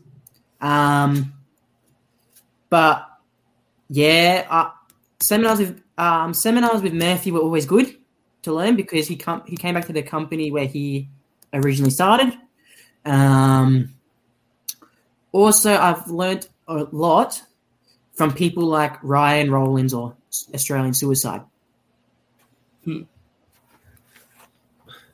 But, yeah, seminars with Murphy were always good to learn because he came back to the company where he originally started. Also, I've learned a lot from people like Ryan Rollins or Australian Suicide.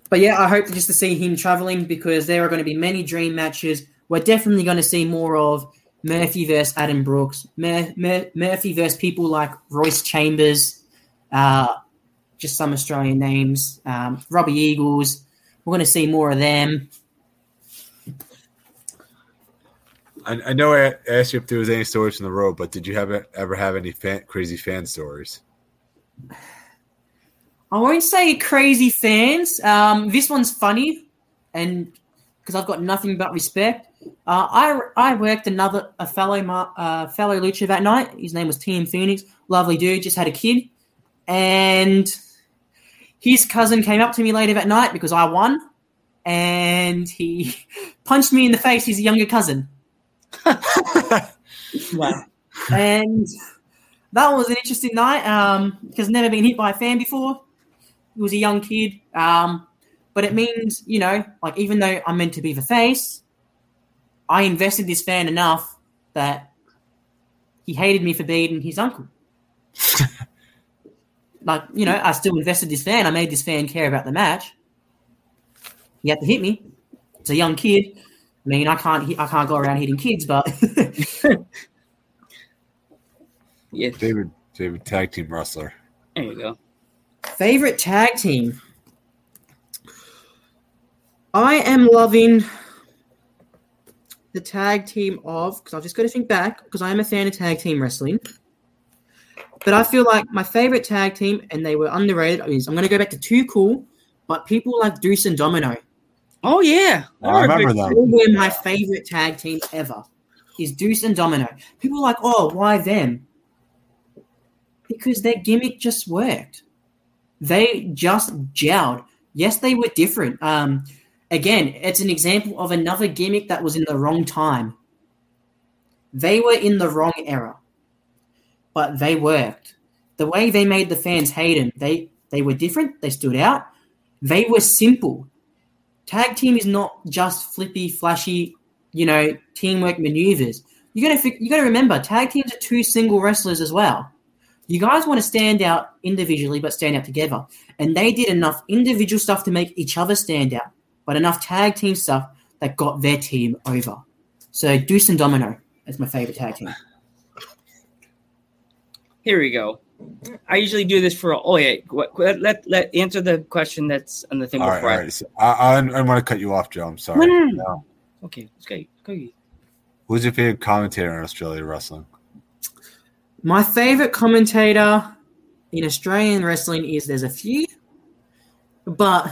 But, yeah, I hope just to see him traveling because there are going to be many dream matches. We're definitely going to see more of Murphy versus Adam Brooks, Murphy versus people like Royce Chambers, just some Australian names, Robbie Eagles. We're going to see more of them. I know I asked you if there was any stories from the road, but did you ever have any crazy fan stories? I won't say crazy fans. This one's funny, and because I've got nothing but respect. I worked a fellow lucha that night. His name was Team Fénix. Lovely dude, just had a kid, and his cousin came up to me later that night because I won, and he punched me in the face. He's a younger cousin. Wow. And that was an interesting night because never been hit by a fan before. He was a young kid, but it means, you know, like even though I'm meant to be the face, I invested this fan enough that he hated me for being his uncle. Like, you know, I still invested this fan. I made this fan care about the match. He had to hit me. It's a young kid. I mean, I can't go around hitting kids, but yeah. Favorite tag team wrestler. There you go. Favorite tag team. I am loving the tag team of, because I've just got to think back, because I am a fan of tag team wrestling. But I feel like my favorite tag team, and they were underrated, is I'm going to go back to Too Cool, but people like Deuce and Domino. Oh, yeah. I remember that. They were my favorite tag team ever, is Deuce and Domino. People are like, oh, why them? Because their gimmick just worked. They just jowled. Yes, they were different. Again, it's an example of another gimmick that was in the wrong time. They were in the wrong era, but they worked. The way they made the fans hate them, they were different. They stood out. They were simple. Tag team is not just flippy, flashy, you know, teamwork maneuvers. You got to remember, tag teams are two single wrestlers as well. You guys want to stand out individually but stand out together. And they did enough individual stuff to make each other stand out, but enough tag team stuff that got their team over. So Deuce and Domino is my favorite tag team. Here we go. I usually do this for let answer the question that's on the thing. All right. So I want to cut you off, Joe. I'm sorry. No. Okay, let's go. Who's your favorite commentator in Australian wrestling? My favorite commentator in Australian wrestling is, there's a few, but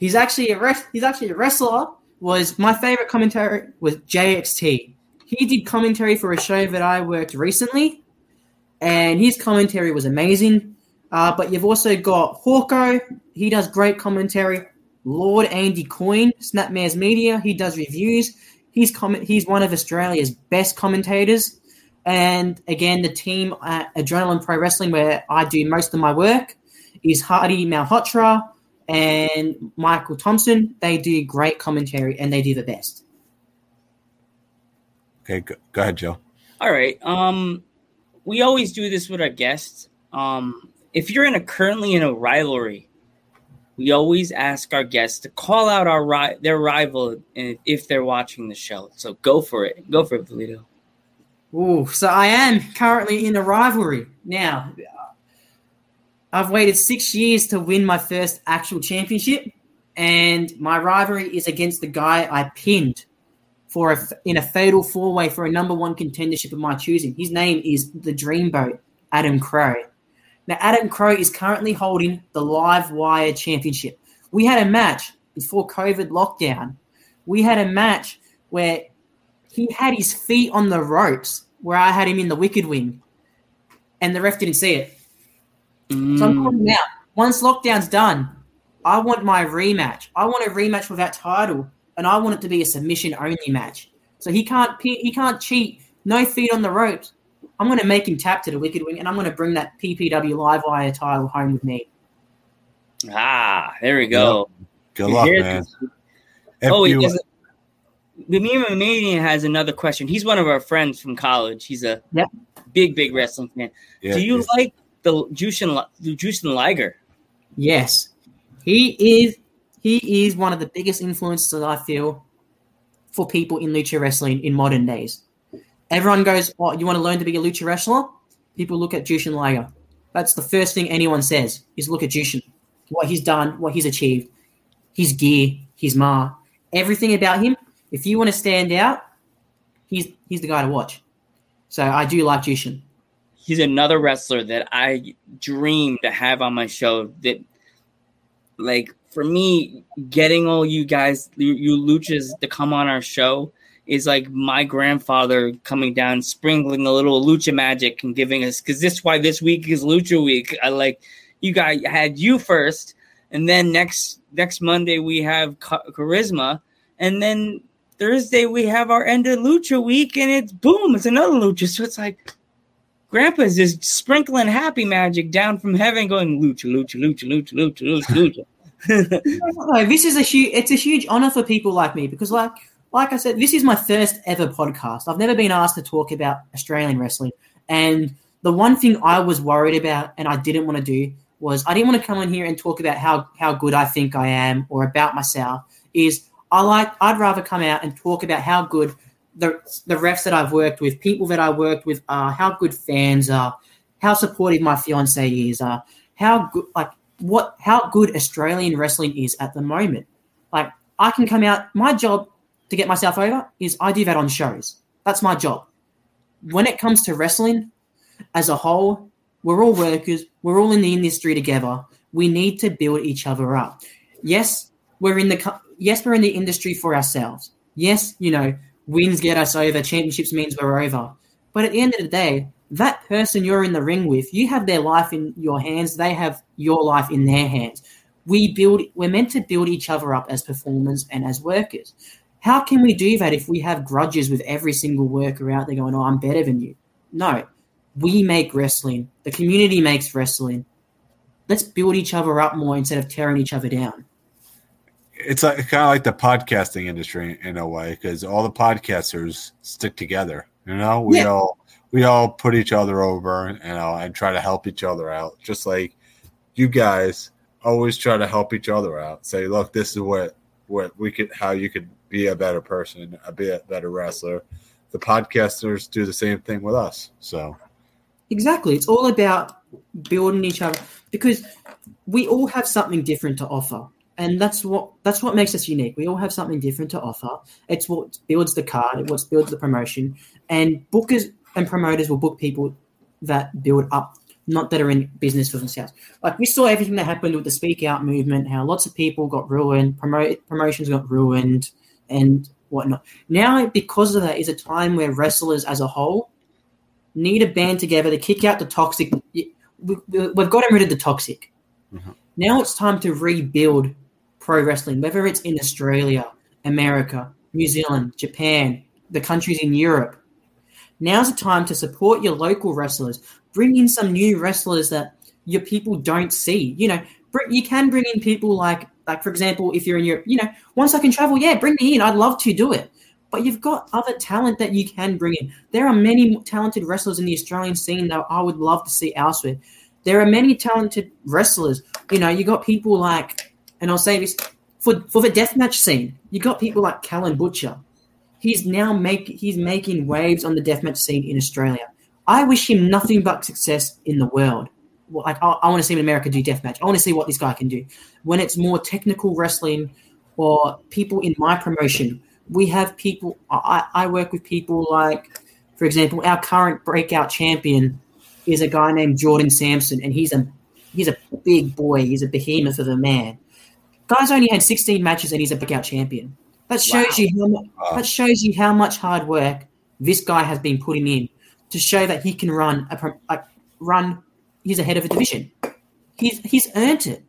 he's actually a wrestler. My favorite commentator was JXT. He did commentary for a show that I worked recently, and his commentary was amazing. But you've also got Hawko. He does great commentary. Lord Andy Coyne, Snapmares Media. He does reviews. He's one of Australia's best commentators. And, again, the team at Adrenaline Pro Wrestling, where I do most of my work, is Hardy Malhotra and Michael Thompson. They do great commentary, and they do the best. Okay, go ahead, Joe. All right. We always do this with our guests. If you're currently in a rivalry, we always ask our guests to call out their rival if they're watching the show. So go for it. Go for it, Valido. Ooh, so I am currently in a rivalry now. I've waited 6 years to win my first actual championship, and my rivalry is against the guy I pinned in a fatal four-way for a number one contendership of my choosing. His name is The Dreamboat, Adam Crowe. Now, Adam Crowe is currently holding the Live Wire Championship. We had a match before COVID lockdown. We had a match where he had his feet on the ropes where I had him in the Wicked Wing, and the ref didn't see it. So I'm calling out. Once lockdown's done, I want my rematch. I want a rematch with that title, and I want it to be a submission-only match. So he can't cheat. No feet on the ropes. I'm going to make him tap to the Wicked Wing, and I'm going to bring that PPW Livewire title home with me. Ah, there we go. Good luck, man. The Meme Maniac has another question. He's one of our friends from college. He's a big wrestling fan. Yeah, do you like the Jushin Liger? Yes. He is one of the biggest influences, I feel, for people in lucha wrestling in modern days. Everyone goes, oh, you want to learn to be a lucha wrestler? People look at Jushin Liger. That's the first thing anyone says is look at Jushin, what he's done, what he's achieved, his gear, his ma, everything about him. If you want to stand out, he's the guy to watch. So I do like Jushin. He's another wrestler that I dream to have on my show. That, like, for me, getting all you guys, you luchas, to come on our show is like my grandfather coming down, sprinkling a little lucha magic and giving us, because this is why this week is Lucha Week. I like you guys had you first, and then next Monday we have Charisma, and then Thursday we have our end of Lucha Week, and it's boom, it's another lucha. So it's like Grandpa's just sprinkling happy magic down from heaven, going lucha, lucha, lucha, lucha, lucha, lucha, lucha. No, this is it's a huge honor for people like me, because like I said, this is my first ever podcast. I've never been asked to talk about Australian wrestling. And the one thing I was worried about and I didn't want to do was I didn't want to come in here and talk about how good I think I am or about myself. I'd rather come out and talk about how good the refs that I've worked with, people that I worked with are, how good fans are, how supportive my fiancé is, how good Australian wrestling is at the moment. Like, I can come out, my job to get myself over is I do that on shows. That's my job. When it comes to wrestling as a whole, we're all workers. We're all in the industry together. We need to build each other up. Yes, we're in the industry for ourselves. Yes, wins get us over. Championships means we're over. But at the end of the day, that person you're in the ring with, you have their life in your hands. They have your life in their hands. We're meant to build each other up as performers and as workers. How can we do that if we have grudges with every single worker out there going, oh, I'm better than you? No, we make wrestling. The community makes wrestling. Let's build each other up more instead of tearing each other down. It's kind of like the podcasting industry in a way, because all the podcasters stick together. We all put each other over, and try to help each other out. Just like you guys always try to help each other out. Say, look, this is what we could, how you could be a better person, be a better wrestler. The podcasters do the same thing with us. So exactly. It's all about building each other, because we all have something different to offer. And that's what makes us unique. We all have something different to offer. It's what builds the card. It's what builds the promotion. And bookers and promoters will book people that build up, not that are in business for themselves. Like, we saw everything that happened with the Speak Out movement, how lots of people got ruined, promotions got ruined, and whatnot. Now, because of that, is a time where wrestlers as a whole need a band together to kick out the toxic. We've gotten rid of the toxic. Mm-hmm. Now it's time to rebuild pro wrestling, whether it's in Australia, America, New Zealand, Japan, the countries in Europe. Now's the time to support your local wrestlers. Bring in some new wrestlers that your people don't see. You can bring in people like, for example, if you're in Europe, once I can travel, bring me in. I'd love to do it. But you've got other talent that you can bring in. There are many talented wrestlers in the Australian scene that I would love to see elsewhere. There are many talented wrestlers. You got people like, and I'll say this, for the deathmatch scene, you got people like Callan Butcher. He's making waves on the deathmatch scene in Australia. I wish him nothing but success in the world. Well, I want to see him in America do deathmatch. I want to see what this guy can do. When it's more technical wrestling or people in my promotion, we have people – I work with people like, for example, our current breakout champion is a guy named Jordan Sampson, and he's a big boy. He's a behemoth of a man. Guy's only had 16 matches, and he's a knockout champion. That shows you how much hard work this guy has been putting in to show that he can run run. He's ahead of a division. He's earned it.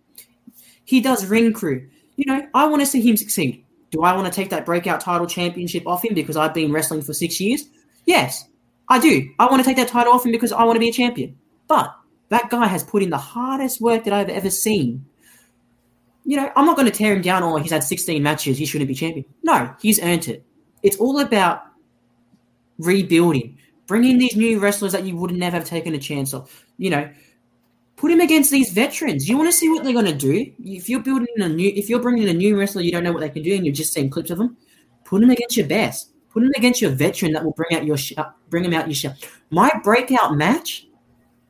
He does ring crew. You know, I want to see him succeed. Do I want to take that breakout title championship off him because I've been wrestling for 6 years? Yes, I do. I want to take that title off him because I want to be a champion. But that guy has put in the hardest work that I've ever seen. You know, I'm not going to tear him down or he's had 16 matches. He shouldn't be champion. No, he's earned it. It's all about rebuilding. Bring in these new wrestlers that you would never have taken a chance of. You know, put him against these veterans. You want to see what they're going to do. If you're bringing in a new wrestler, you don't know what they can do, and you're just seeing clips of them. Put him against your best. Put him against your veteran that will bring him out your shell. My breakout match,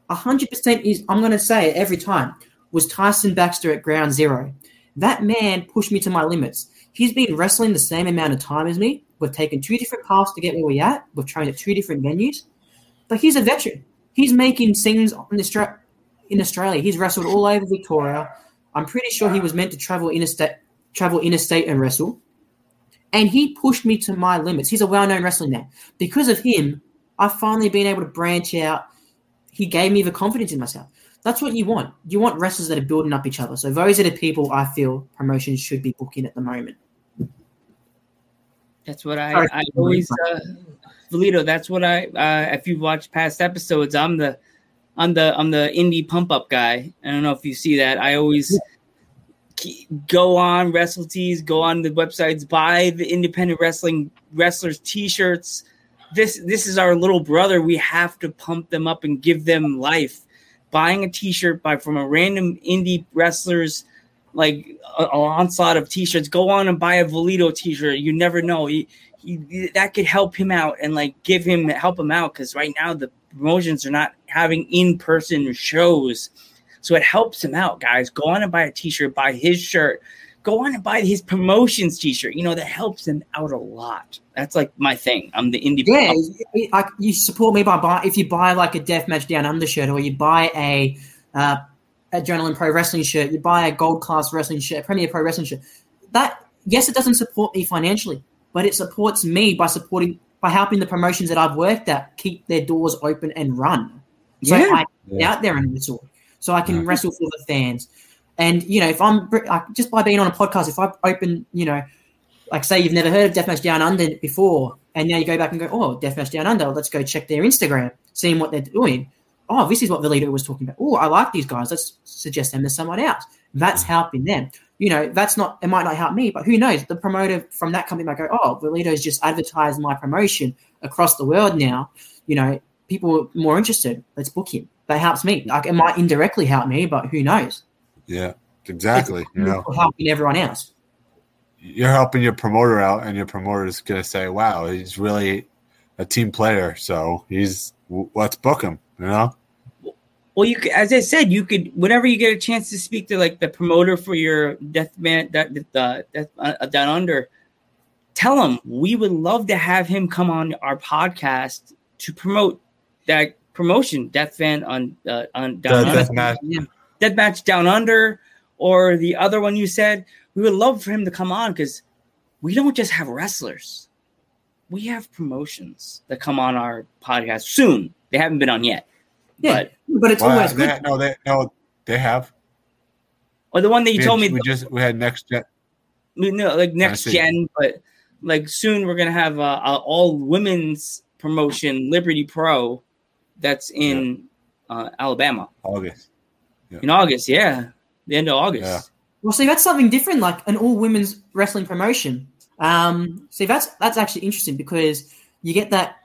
100% is, I'm going to say it every time, was Tyson Baxter at Ground Zero. That man pushed me to my limits. He's been wrestling the same amount of time as me. We've taken two different paths to get where we're at. We've trained at two different venues. But he's a veteran. He's making scenes in Australia. He's wrestled all over Victoria. I'm pretty sure he was meant to travel interstate and wrestle. And he pushed me to my limits. He's a well-known wrestler now. Because of him, I've finally been able to branch out. He gave me the confidence in myself. That's what you want. You want wrestlers that are building up each other. So those are the people I feel promotions should be booking at the moment. That's what I always, Valido. That's what I. If you watch past episodes, I'm the indie pump up guy. I don't know if you see that. I always go on WrestleTees, go on the websites, buy the independent wrestlers T-shirts. This is our little brother. We have to pump them up and give them life. Buying a T-shirt from a random indie wrestler's. Like an onslaught of T-shirts. Go on and buy a Valido T-shirt. You never know. He that could help him out and like help him out because right now the promotions are not having in-person shows. So it helps him out, guys. Go on and buy a T-shirt. Buy his shirt. Go on and buy his promotions T-shirt. You know, that helps him out a lot. That's like my thing. I'm the indie. Yeah, you support me by if you buy like a Deathmatch Down Under shirt or you buy a Adrenaline Pro Wrestling shirt, you buy a Gold Class Wrestling shirt, Premier Pro Wrestling shirt. That, yes, it doesn't support me financially, but it supports me by helping the promotions that I've worked at keep their doors open and run. So I get out there and wrestle. So I can wrestle for the fans. And, you know, if I'm just by being on a podcast, if I open, you know, like say you've never heard of Deathmatch Down Under before, and now you go back and go, oh, Deathmatch Down Under, let's go check their Instagram, seeing what they're doing. Oh, this is what Valido was talking about. Oh, I like these guys. Let's suggest them to someone else. That's helping them. You know, it might not help me, but who knows? The promoter from that company might go, oh, Valido's just advertised my promotion across the world now. You know, people are more interested. Let's book him. That helps me. Like, it might indirectly help me, but who knows? Yeah, exactly. You know, helping everyone else. You're helping your promoter out, and your promoter is going to say, wow, he's really a team player. So let's book him, you know? Well, as I said, you could whenever you get a chance to speak to like the promoter for your Death Down Under, tell him we would love to have him come on our podcast to promote that promotion, Deathmatch Down Under, or the other one you said. We would love for him to come on because we don't just have wrestlers; we have promotions that come on our podcast soon. They haven't been on yet. Yeah, but it's always good. No, they have. Or the one that told me we had Next Gen. No, like Next Gen, but like soon we're gonna have a all women's promotion, Liberty Pro, that's in Alabama. August. Yeah. In August, yeah, the end of August. Yeah. Well, see, that's something different, like an all women's wrestling promotion. See, that's actually interesting because you get that.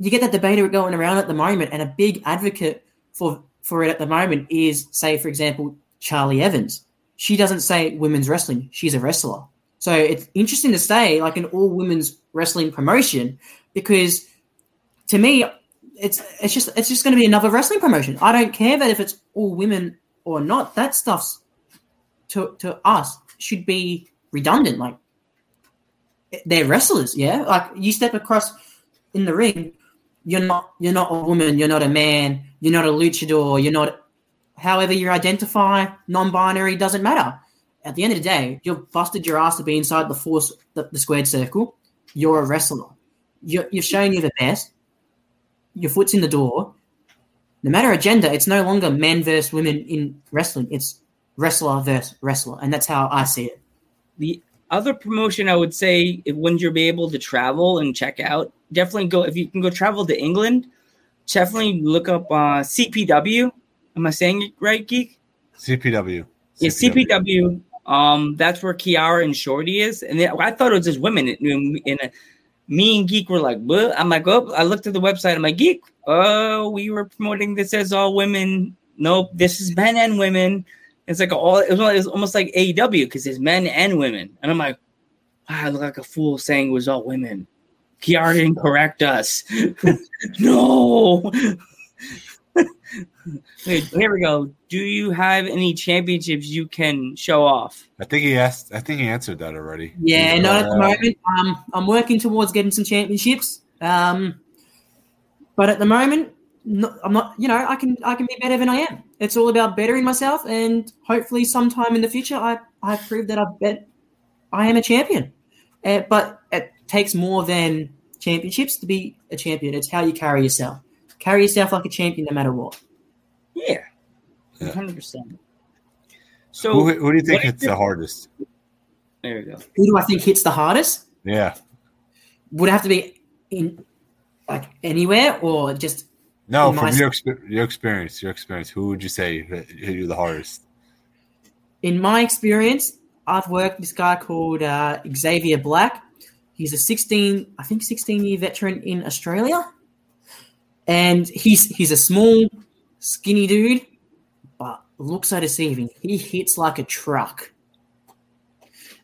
You get that debate going around at the moment, and a big advocate for it at the moment is, say, for example, Charlie Evans. She doesn't say women's wrestling. She's a wrestler. So it's interesting to say like an all-women's wrestling promotion because to me it's just going to be another wrestling promotion. I don't care that if it's all women or not. That stuff's to us should be redundant. Like they're wrestlers, yeah? Like you step across in the ring – You're not a woman, you're not a man, you're not a luchador, you're not however you identify, non-binary, doesn't matter. At the end of the day, you've busted your ass to be inside the squared circle. You're a wrestler. You've shown you're the best. Your foot's in the door. No matter a gender, it's no longer men versus women in wrestling. It's wrestler versus wrestler, and that's how I see it. The other promotion I would say, when you'll be able to travel and check out, definitely go, if you can go travel to England, definitely look up CPW. Am I saying it right, Geek? CPW. Yeah, CPW. That's where Kiara and Shorty is. And then, I thought it was just women. Me and Geek were like, what? I'm like, oh, I looked at the website. I'm like, Geek, oh, we were promoting this as all women. Nope, this is men and women. It's like all, it was almost like AEW because there's men and women. And I'm like, wow, I look like a fool saying it was all women. Kiara didn't correct us. No. Here we go. Do you have any championships you can show off? I think he answered that already. Yeah, not at the moment. I'm working towards getting some championships. But at the moment, I'm not. You know, I can be better than I am. It's all about bettering myself, and hopefully, sometime in the future, I prove that I am a champion. But it takes more than championships to be a champion. It's how you carry yourself. Carry yourself like a champion no matter what. Yeah, 100%. So who do you think hits the hardest? There you go. Who do I think hits the hardest? Yeah. Would it have to be in like anywhere or just no? From your experience, who would you say hit you the hardest? In my experience, I've worked with this guy called Xavier Black. He's a 16-year veteran in Australia. And he's a small, skinny dude, but looks so deceiving. He hits like a truck.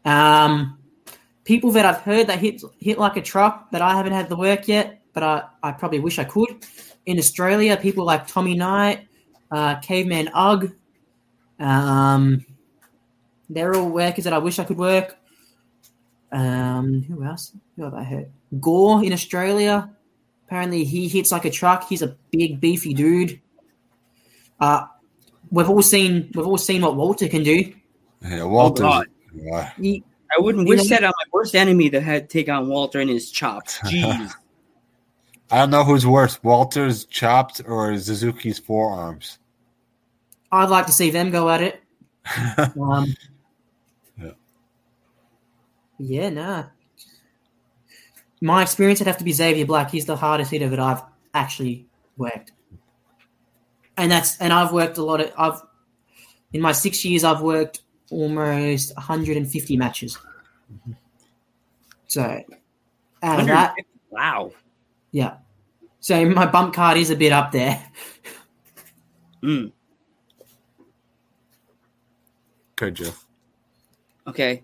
People that I've heard that hit like a truck that I haven't had the work yet, but I probably wish I could. In Australia, people like Tommy Knight, Caveman Ugg, they're all workers that I wish I could work. Who else? Who have I heard? Gore in Australia. Apparently, he hits like a truck. He's a big, beefy dude. We've all seen what Walter can do. Yeah, Walter. Oh, yeah. I wouldn't wish that on my worst enemy that had to take on Walter and his chops. Jeez. I don't know who's worse, Walter's chops or Suzuki's forearms. I'd like to see them go at it. Nah. My experience would have to be Xavier Black. He's the hardest hitter that I've actually worked, and I've worked a lot of. In my 6 years, I've worked almost 150 matches. So, out of that, wow, yeah. So my bump card is a bit up there. Good, Jeff. Okay,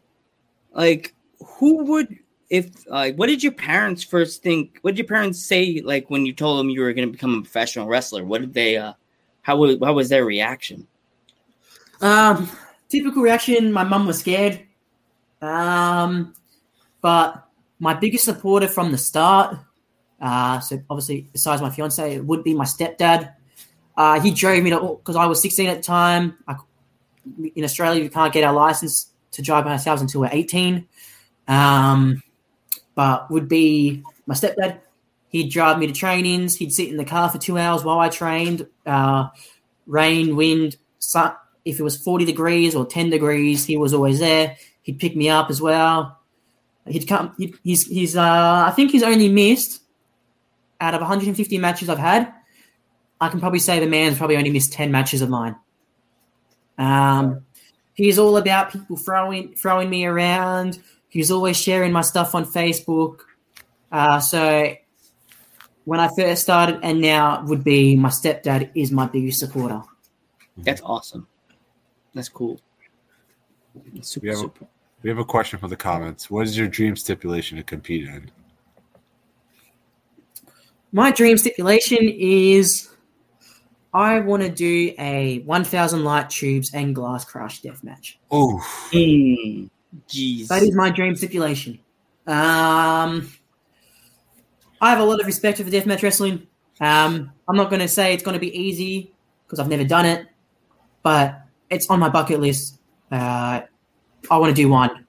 like who would. If what did your parents first think? What did your parents say? Like when you told them you were going to become a professional wrestler, what did they? How was their reaction? Typical reaction. My mum was scared, but my biggest supporter from the start. So obviously, besides my fiance, it would be my stepdad. He drove me to because I was 16 at the time. In Australia, we can't get our license to drive by ourselves until we're 18. But would be my stepdad. He'd drive me to trainings. He'd sit in the car for 2 hours while I trained. Rain, wind, sun. If it was 40 degrees or 10 degrees, he was always there. He'd pick me up as well. He'd come. I think he's only missed out of 150 matches I've had. I can probably say the man's probably only missed 10 matches of mine. He's all about people throwing me around. He was always sharing my stuff on Facebook. So when I first started and now would be my stepdad is my biggest supporter. That's awesome. That's cool. That's super, we have a question for the comments. What is your dream stipulation to compete in? My dream stipulation is I want to do a 1,000 light tubes and glass crash death match. Oh. Jeez. That is my dream stipulation. I have a lot of respect for deathmatch wrestling. I'm not going to say it's going to be easy because I've never done it, but it's on my bucket list. I want to do one.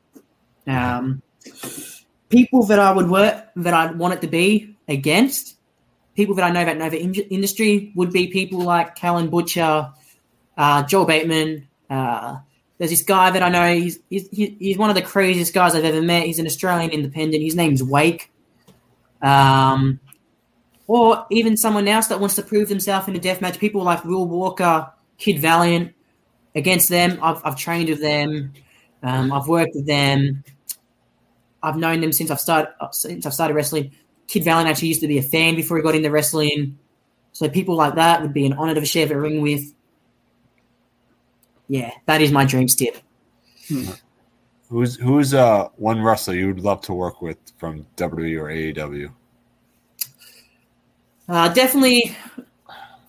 People that I would work, that I'd want it to be against, people that I know that know the industry would be people like Callan Butcher, Joel Bateman. There's this guy that I know. He's one of the craziest guys I've ever met. He's an Australian independent. His name's Wake. Or even someone else that wants to prove themselves in a deathmatch. People like Will Walker, Kid Valiant. Against them, I've trained with them. I've worked with them. I've known them since I've started wrestling. Kid Valiant actually used to be a fan before he got into wrestling. So people like that would be an honor to share the ring with. Yeah, that is my dream step. Who's one wrestler you would love to work with from WWE or AEW? Definitely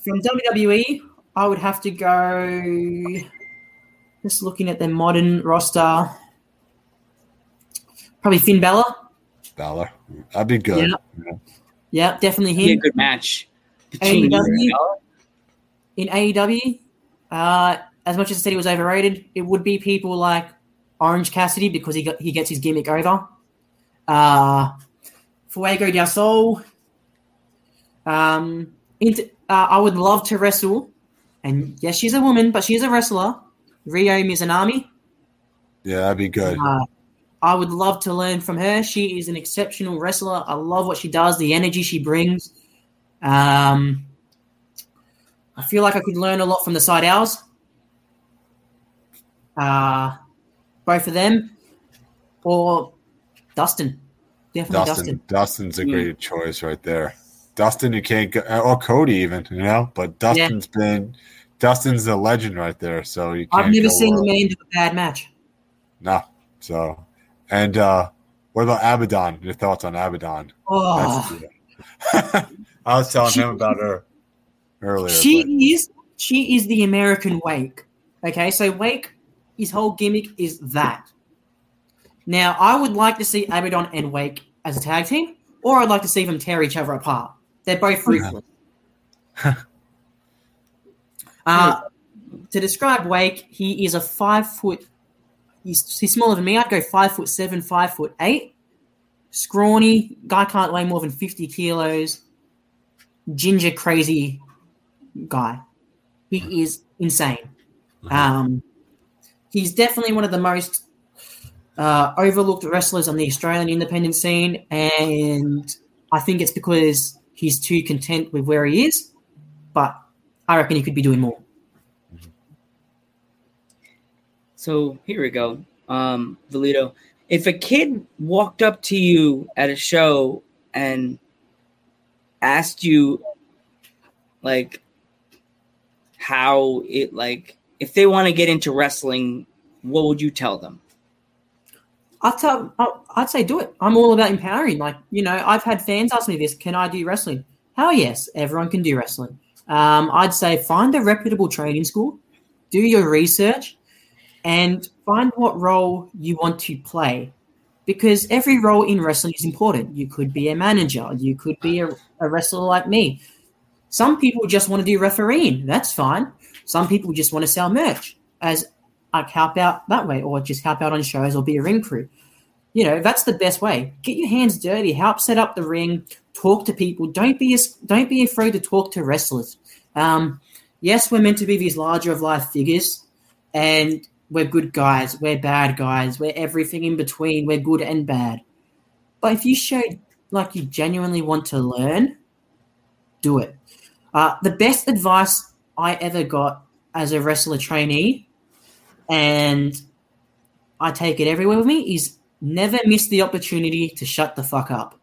from WWE, I would have to go. Just looking at their modern roster, probably Finn Balor. That'd be good. Yeah, definitely him. Be a good match. In AEW, as much as I said he was overrated, it would be people like Orange Cassidy because he gets his gimmick over. Fuego del Sol. I would love to wrestle. And, yes, she's a woman, but she is a wrestler. Rio Mizunami. Yeah, that'd be good. I would love to learn from her. She is an exceptional wrestler. I love what she does, the energy she brings. I feel like I could learn a lot from the Side Owls. Both of them, or Dustin. Definitely Dustin. Dustin's a great choice right there. Dustin, you can't go, or Cody even, but Dustin's a legend right there. So you can't. I've never seen the man do a bad match. No. So, and what about Abaddon? Your thoughts on Abaddon? Oh. I was telling him about her earlier. She is the American Wake. Okay, so Wake, his whole gimmick is that. Now, I would like to see Abaddon and Wake as a tag team, or I'd like to see them tear each other apart. They're both ruthless. To describe Wake, he is a 5 foot. He's smaller than me. I'd go 5'7", 5'8". Scrawny guy, can't weigh more than 50 kilos. Ginger, crazy guy. He is insane. He's definitely one of the most overlooked wrestlers on the Australian independent scene, and I think it's because he's too content with where he is, but I reckon he could be doing more. So here we go, Valido. If a kid walked up to you at a show and asked you, if they want to get into wrestling, what would you tell them? I'd say do it. I'm all about empowering. I've had fans ask me this, can I do wrestling? Hell yes, everyone can do wrestling. I'd say find a reputable training school, do your research, and find what role you want to play, because every role in wrestling is important. You could be a manager. You could be a wrestler like me. Some people just want to do refereeing. That's fine. Some people just want to sell merch, as I help out that way, or just help out on shows or be a ring crew. That's the best way. Get your hands dirty, help set up the ring, talk to people. Don't be afraid to talk to wrestlers. Yes, we're meant to be these larger of life figures, and we're good guys, we're bad guys, we're everything in between, we're good and bad. But if you show you genuinely want to learn, do it. The best advice I ever got as a wrestler trainee, and I take it everywhere with me, is never miss the opportunity to shut the fuck up.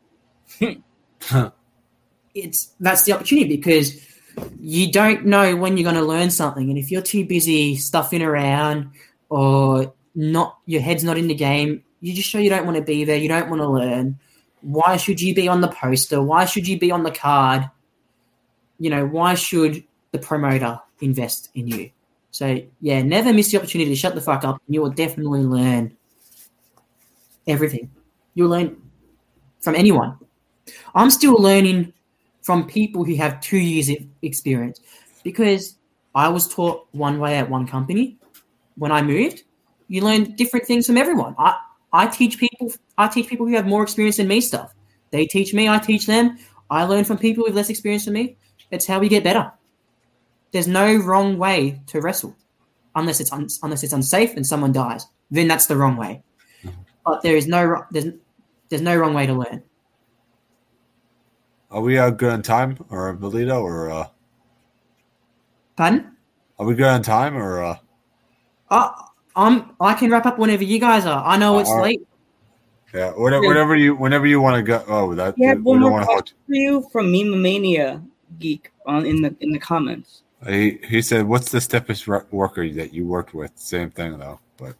That's the opportunity, because you don't know when you're going to learn something, and if you're too busy stuffing around or not, your head's not in the game, you just show you don't want to be there, you don't want to learn. Why should you be on the poster? Why should you be on the card? Why should the promoter invest in you? So, yeah, never miss the opportunity to shut the fuck up, and you will definitely learn everything. You'll learn from anyone. I'm still learning from people who have 2 years of experience, because I was taught one way at one company. When I moved, you learn different things from everyone. I teach people who have more experience than me stuff. They teach me, I teach them. I learn from people with less experience than me. It's how we get better. There's no wrong way to wrestle, unless it's unsafe and someone dies. Then that's the wrong way. But there's no wrong way to learn. Are we good on time, or Valido, or Pardon? Are we good on time, or I can wrap up whenever you guys are. I know it's late. Yeah, whenever you want to go. Oh, that. Yeah, one more question for you from Meme Mania Geek in the comments. He said, "What's the stiffest worker that you worked with?" Same thing though, but.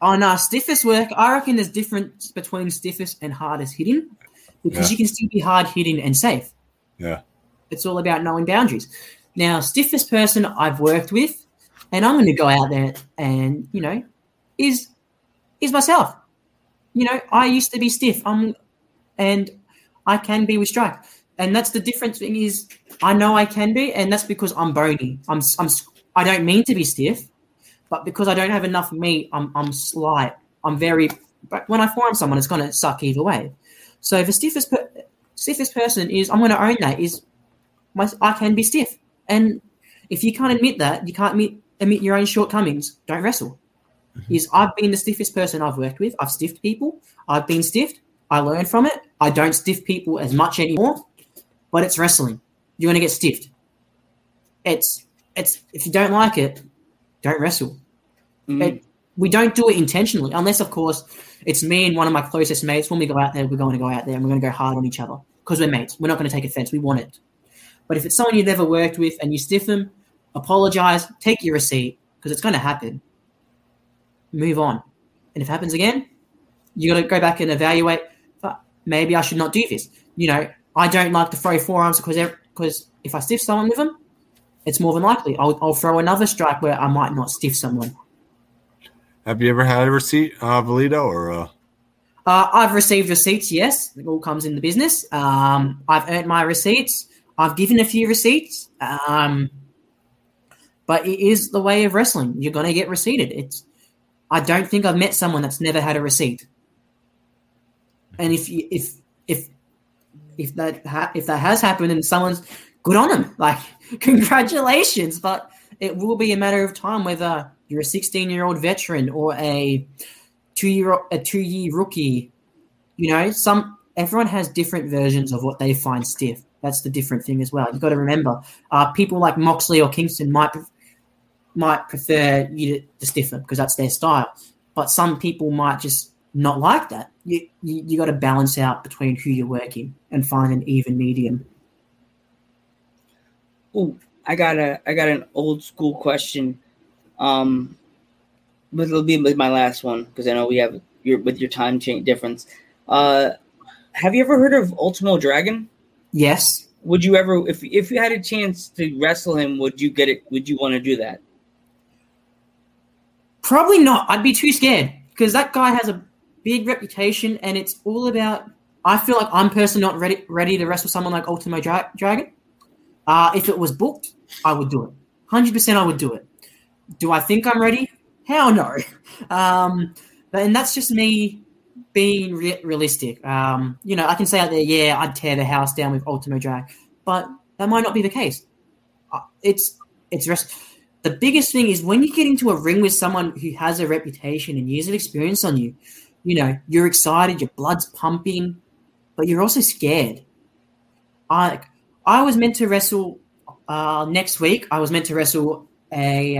Oh no, stiffest work. I reckon there's difference between stiffest and hardest hitting, because you can still be hard hitting and safe. Yeah, it's all about knowing boundaries. Now, stiffest person I've worked with, and I'm going to go out there and is myself. I used to be stiff. And I can be with strike, and that's the difference. Thing is, I know I can be, and that's because I'm bony. I don't mean to be stiff, but because I don't have enough meat, I'm slight. I'm very. But when I forearm someone, it's going to suck either way. So the stiffest person is, I'm going to own that. I can be stiff, and if you can't admit that, you can't admit your own shortcomings. Don't wrestle. Is I've been the stiffest person I've worked with. I've stiffed people. I've been stiffed. I learned from it. I don't stiff people as much anymore, but it's wrestling. You're going to get stiffed. It's if you don't like it, don't wrestle. Mm. We don't do it intentionally, unless, of course, it's me and one of my closest mates. When we go out there, we're going to go out there and we're going to go hard on each other because we're mates. We're not going to take offense. We want it. But if it's someone you've never worked with and you stiff them, apologize, take your receipt, because it's going to happen. Move on. And if it happens again, you got to go back and evaluate. Maybe I should not do this. I don't like to throw forearms because if I stiff someone with them, it's more than likely I'll throw another strike where I might not stiff someone. Have you ever had a receipt, Valido? I've received receipts, yes. It all comes in the business. I've earned my receipts. I've given a few receipts. But it is the way of wrestling. You're going to get receipted. I don't think I've met someone that's never had a receipt. And if that has happened, then someone's good on them. Like, congratulations. But it will be a matter of time whether you're a 16-year-old veteran or a two-year rookie. Everyone has different versions of what they find stiff. That's the different thing as well. You've got to remember, people like Moxley or Kingston might prefer you to stiff them because that's their style. But some people might just not like that. You got to balance out between who you're working and find an even medium. Oh, I got an old school question, but it'll be my last one because I know we have your time change difference. Have you ever heard of Ultimo Dragon? Yes. Would you ever, if you had a chance to wrestle him, would you get it? Would you want to do that? Probably not. I'd be too scared because that guy has a big reputation, and it's all about. I feel like I'm personally not ready to wrestle someone like Ultimo Dragon. If it was booked, I would do it. 100%, I would do it. Do I think I'm ready? Hell no. And that's just me being realistic. I can say out there, yeah, I'd tear the house down with Ultimo Dragon, but that might not be the case. The biggest thing is when you get into a ring with someone who has a reputation and years of experience on you, you're excited, your blood's pumping, but you're also scared. I was meant to wrestle next week. I was meant to wrestle a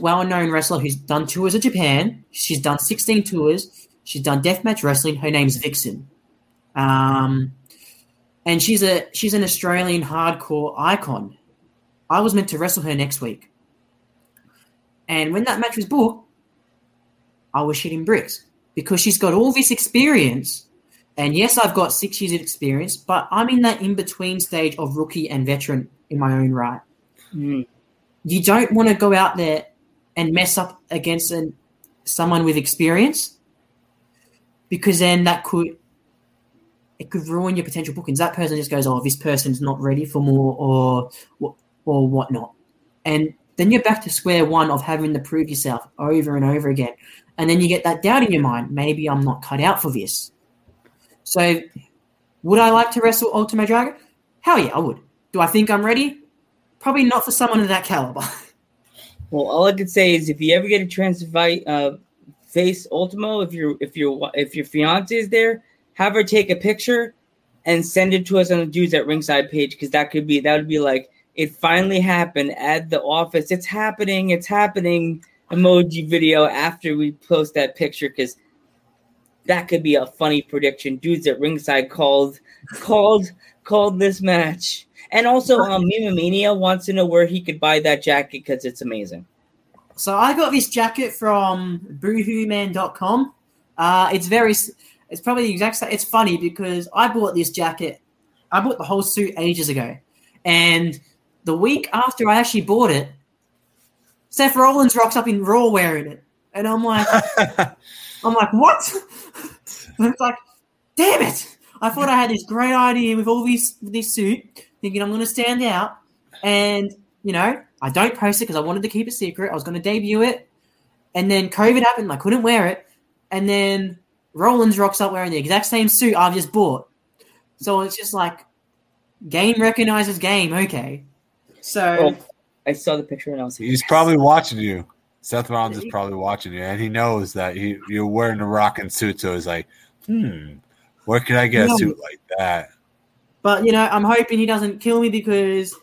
well-known wrestler who's done tours of Japan. She's done 16 tours. She's done deathmatch wrestling. Her name's Vixen. And she's an Australian hardcore icon. I was meant to wrestle her next week. And when that match was booked, I was shitting bricks because she's got all this experience. And yes, I've got 6 years of experience, but I'm in that in-between stage of rookie and veteran in my own right. Mm. You don't want to go out there and mess up against someone with experience because then that could ruin your potential bookings. That person just goes, oh, this person's not ready for more or whatnot. And then you're back to square one of having to prove yourself over and over again. And then you get that doubt in your mind, maybe I'm not cut out for this. So would I like to wrestle Ultimo Dragon? Hell yeah, I would. Do I think I'm ready? Probably not for someone of that caliber. Well, all I could say is if you ever get a chance to fight, face Ultimo, if your fiance is there, have her take a picture and send it to us on the Dudes at Ringside page, because that would be like, it finally happened at the office. It's happening emoji video after we post that picture, because that could be a funny prediction. Dudes at Ringside called this match. And also, Mima Mania wants to know where he could buy that jacket, because it's amazing. So I got this jacket from boohooman.com. It's probably the exact same. It's funny because I bought this jacket. I bought the whole suit ages ago. And the week after I actually bought it, Seth Rollins rocks up in Raw wearing it. And I'm like, what? And it's like, damn it. I thought I had this great idea with all this suit, thinking I'm going to stand out. And, you know, I don't post it because I wanted to keep it secret. I was going to debut it. And then COVID happened. I couldn't wear it. And then Rollins rocks up wearing the exact same suit I've just bought. So it's just like, game recognizes game. Okay. So I saw the picture and I was like, he's probably watching you. Seth Rollins is probably watching you. And he knows that you're wearing a rocking suit. So he's like, where could I get a suit like that? But, you know, I'm hoping he doesn't kill me, because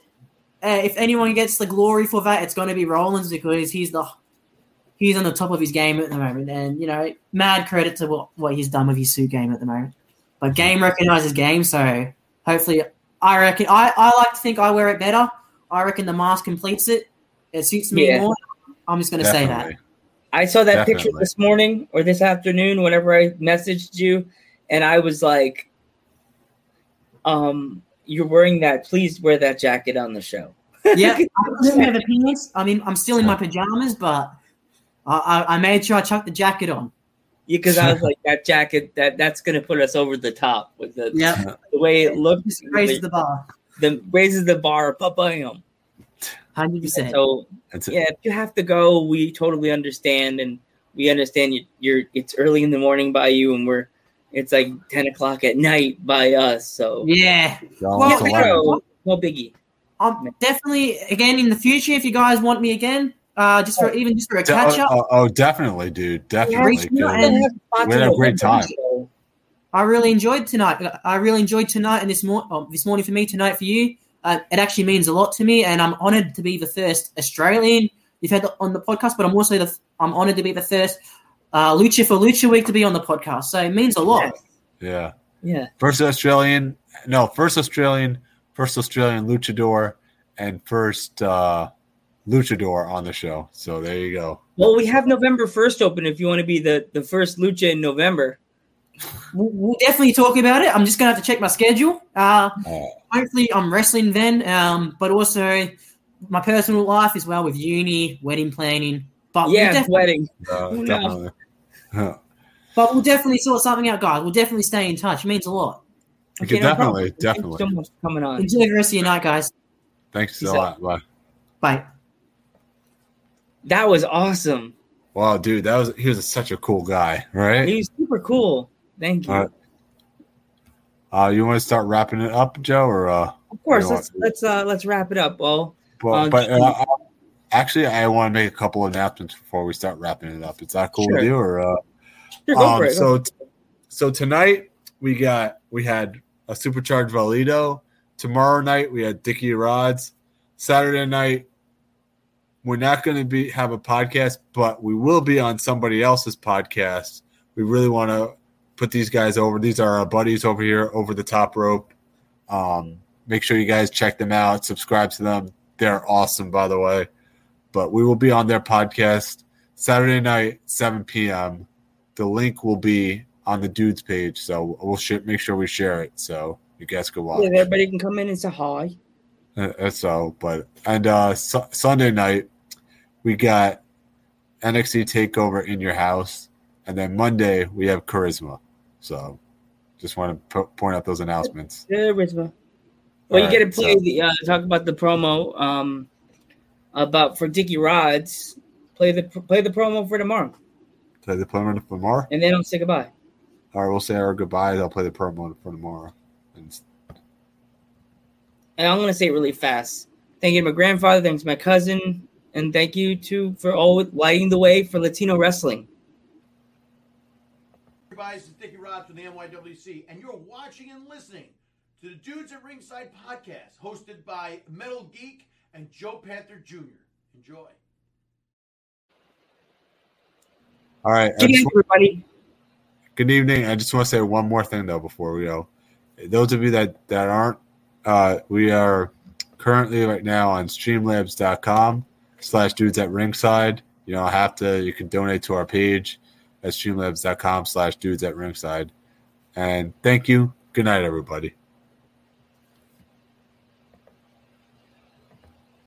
if anyone gets the glory for that, it's going to be Rollins, because he's on the top of his game at the moment. And, you know, mad credit to what he's done with his suit game at the moment. But game recognizes game. So hopefully, I like to think I wear it better. I reckon the mask completes it. It suits me more. I'm just going to say that. I saw that picture this morning or this afternoon whenever I messaged you, and I was like, you're wearing that. Please wear that jacket on the show." Yeah, I didn't have a penis. I mean, I'm still in my pajamas, but I made sure I chucked the jacket on. Yeah, because I was like, that jacket, that's going to put us over the top with the way it looks. Raises the bar. Raises the bar. Bam. 100%. So, yeah, if you have to go, we totally understand. And we understand it's early in the morning by you, and it's like 10 o'clock at night by us. So, yeah. Well, no biggie. I'm definitely, again, in the future, if you guys want me again, just for a catch up. Oh, definitely, dude. Definitely. We had a great time. I really enjoyed tonight. And this morning for me, tonight for you. It actually means a lot to me, and I'm honored to be the first Australian you've had on the podcast. But I'm also I'm honored to be the first Lucha for Lucha Week to be on the podcast. So it means a lot. Yeah. Yeah. First Australian luchador, and first. Luchador on the show. So there you go. Well, we have November 1st open if you want to be the first Lucha in November. We'll definitely talk about it. I'm just going to have to check my schedule. Hopefully I'm wrestling then, but also my personal life as well with uni, wedding planning. But yeah, wedding. But we'll definitely sort something out, guys. We'll definitely stay in touch. It means a lot. Okay, definitely. Thank you so much for coming on. Enjoy the rest of your night, guys. Thanks a lot. Bye. Bye. That was awesome. Wow, dude, he was such a cool guy, right? He was super cool. Thank you. You want to start wrapping it up, Joe, or of course, let's wrap it up. But actually, I want to make a couple of announcements before we start wrapping it up. Is that cool with you, or sure, go for it. So tonight we had a Supercharged Valido. Tomorrow night we had Dickie Rods. Saturday night, we're not going to have a podcast, but we will be on somebody else's podcast. We really want to put these guys over. These are our buddies over here, Over the Top Rope. Make sure you guys check them out. Subscribe to them. They're awesome, by the way. But we will be on their podcast Saturday night, 7 p.m. The link will be on the Dudes page, so we'll make sure we share it so you guys can watch. Yeah, everybody can come in and say hi. Sunday night we got NXT Takeover In Your House, and then Monday we have Charisma. So just want to point out those announcements. Well, you get to play the talk about the promo about for Dickie Rods. Play the promo for tomorrow. Play the promo for tomorrow, and then I'll say goodbye. All right, we'll say our goodbyes. I'll play the promo for tomorrow, and I'm gonna say it really fast. Thank you to my grandfather. Thanks to my cousin, and thank you to for all lighting the way for Latino wrestling. Everybody, this is Dickie Rods from the NYWC, and you're watching and listening to the Dudes at Ringside Podcast, hosted by Metal Geek and Joe Panther Jr. Enjoy. All right. Good evening, everybody. Good evening. I just want to say one more thing, though, before we go. Those of you that aren't, we are currently right now on streamlabs.com/dudesatringside. You don't have to. You can donate to our page at streamlabs.com/dudesatringside. And thank you. Good night, everybody.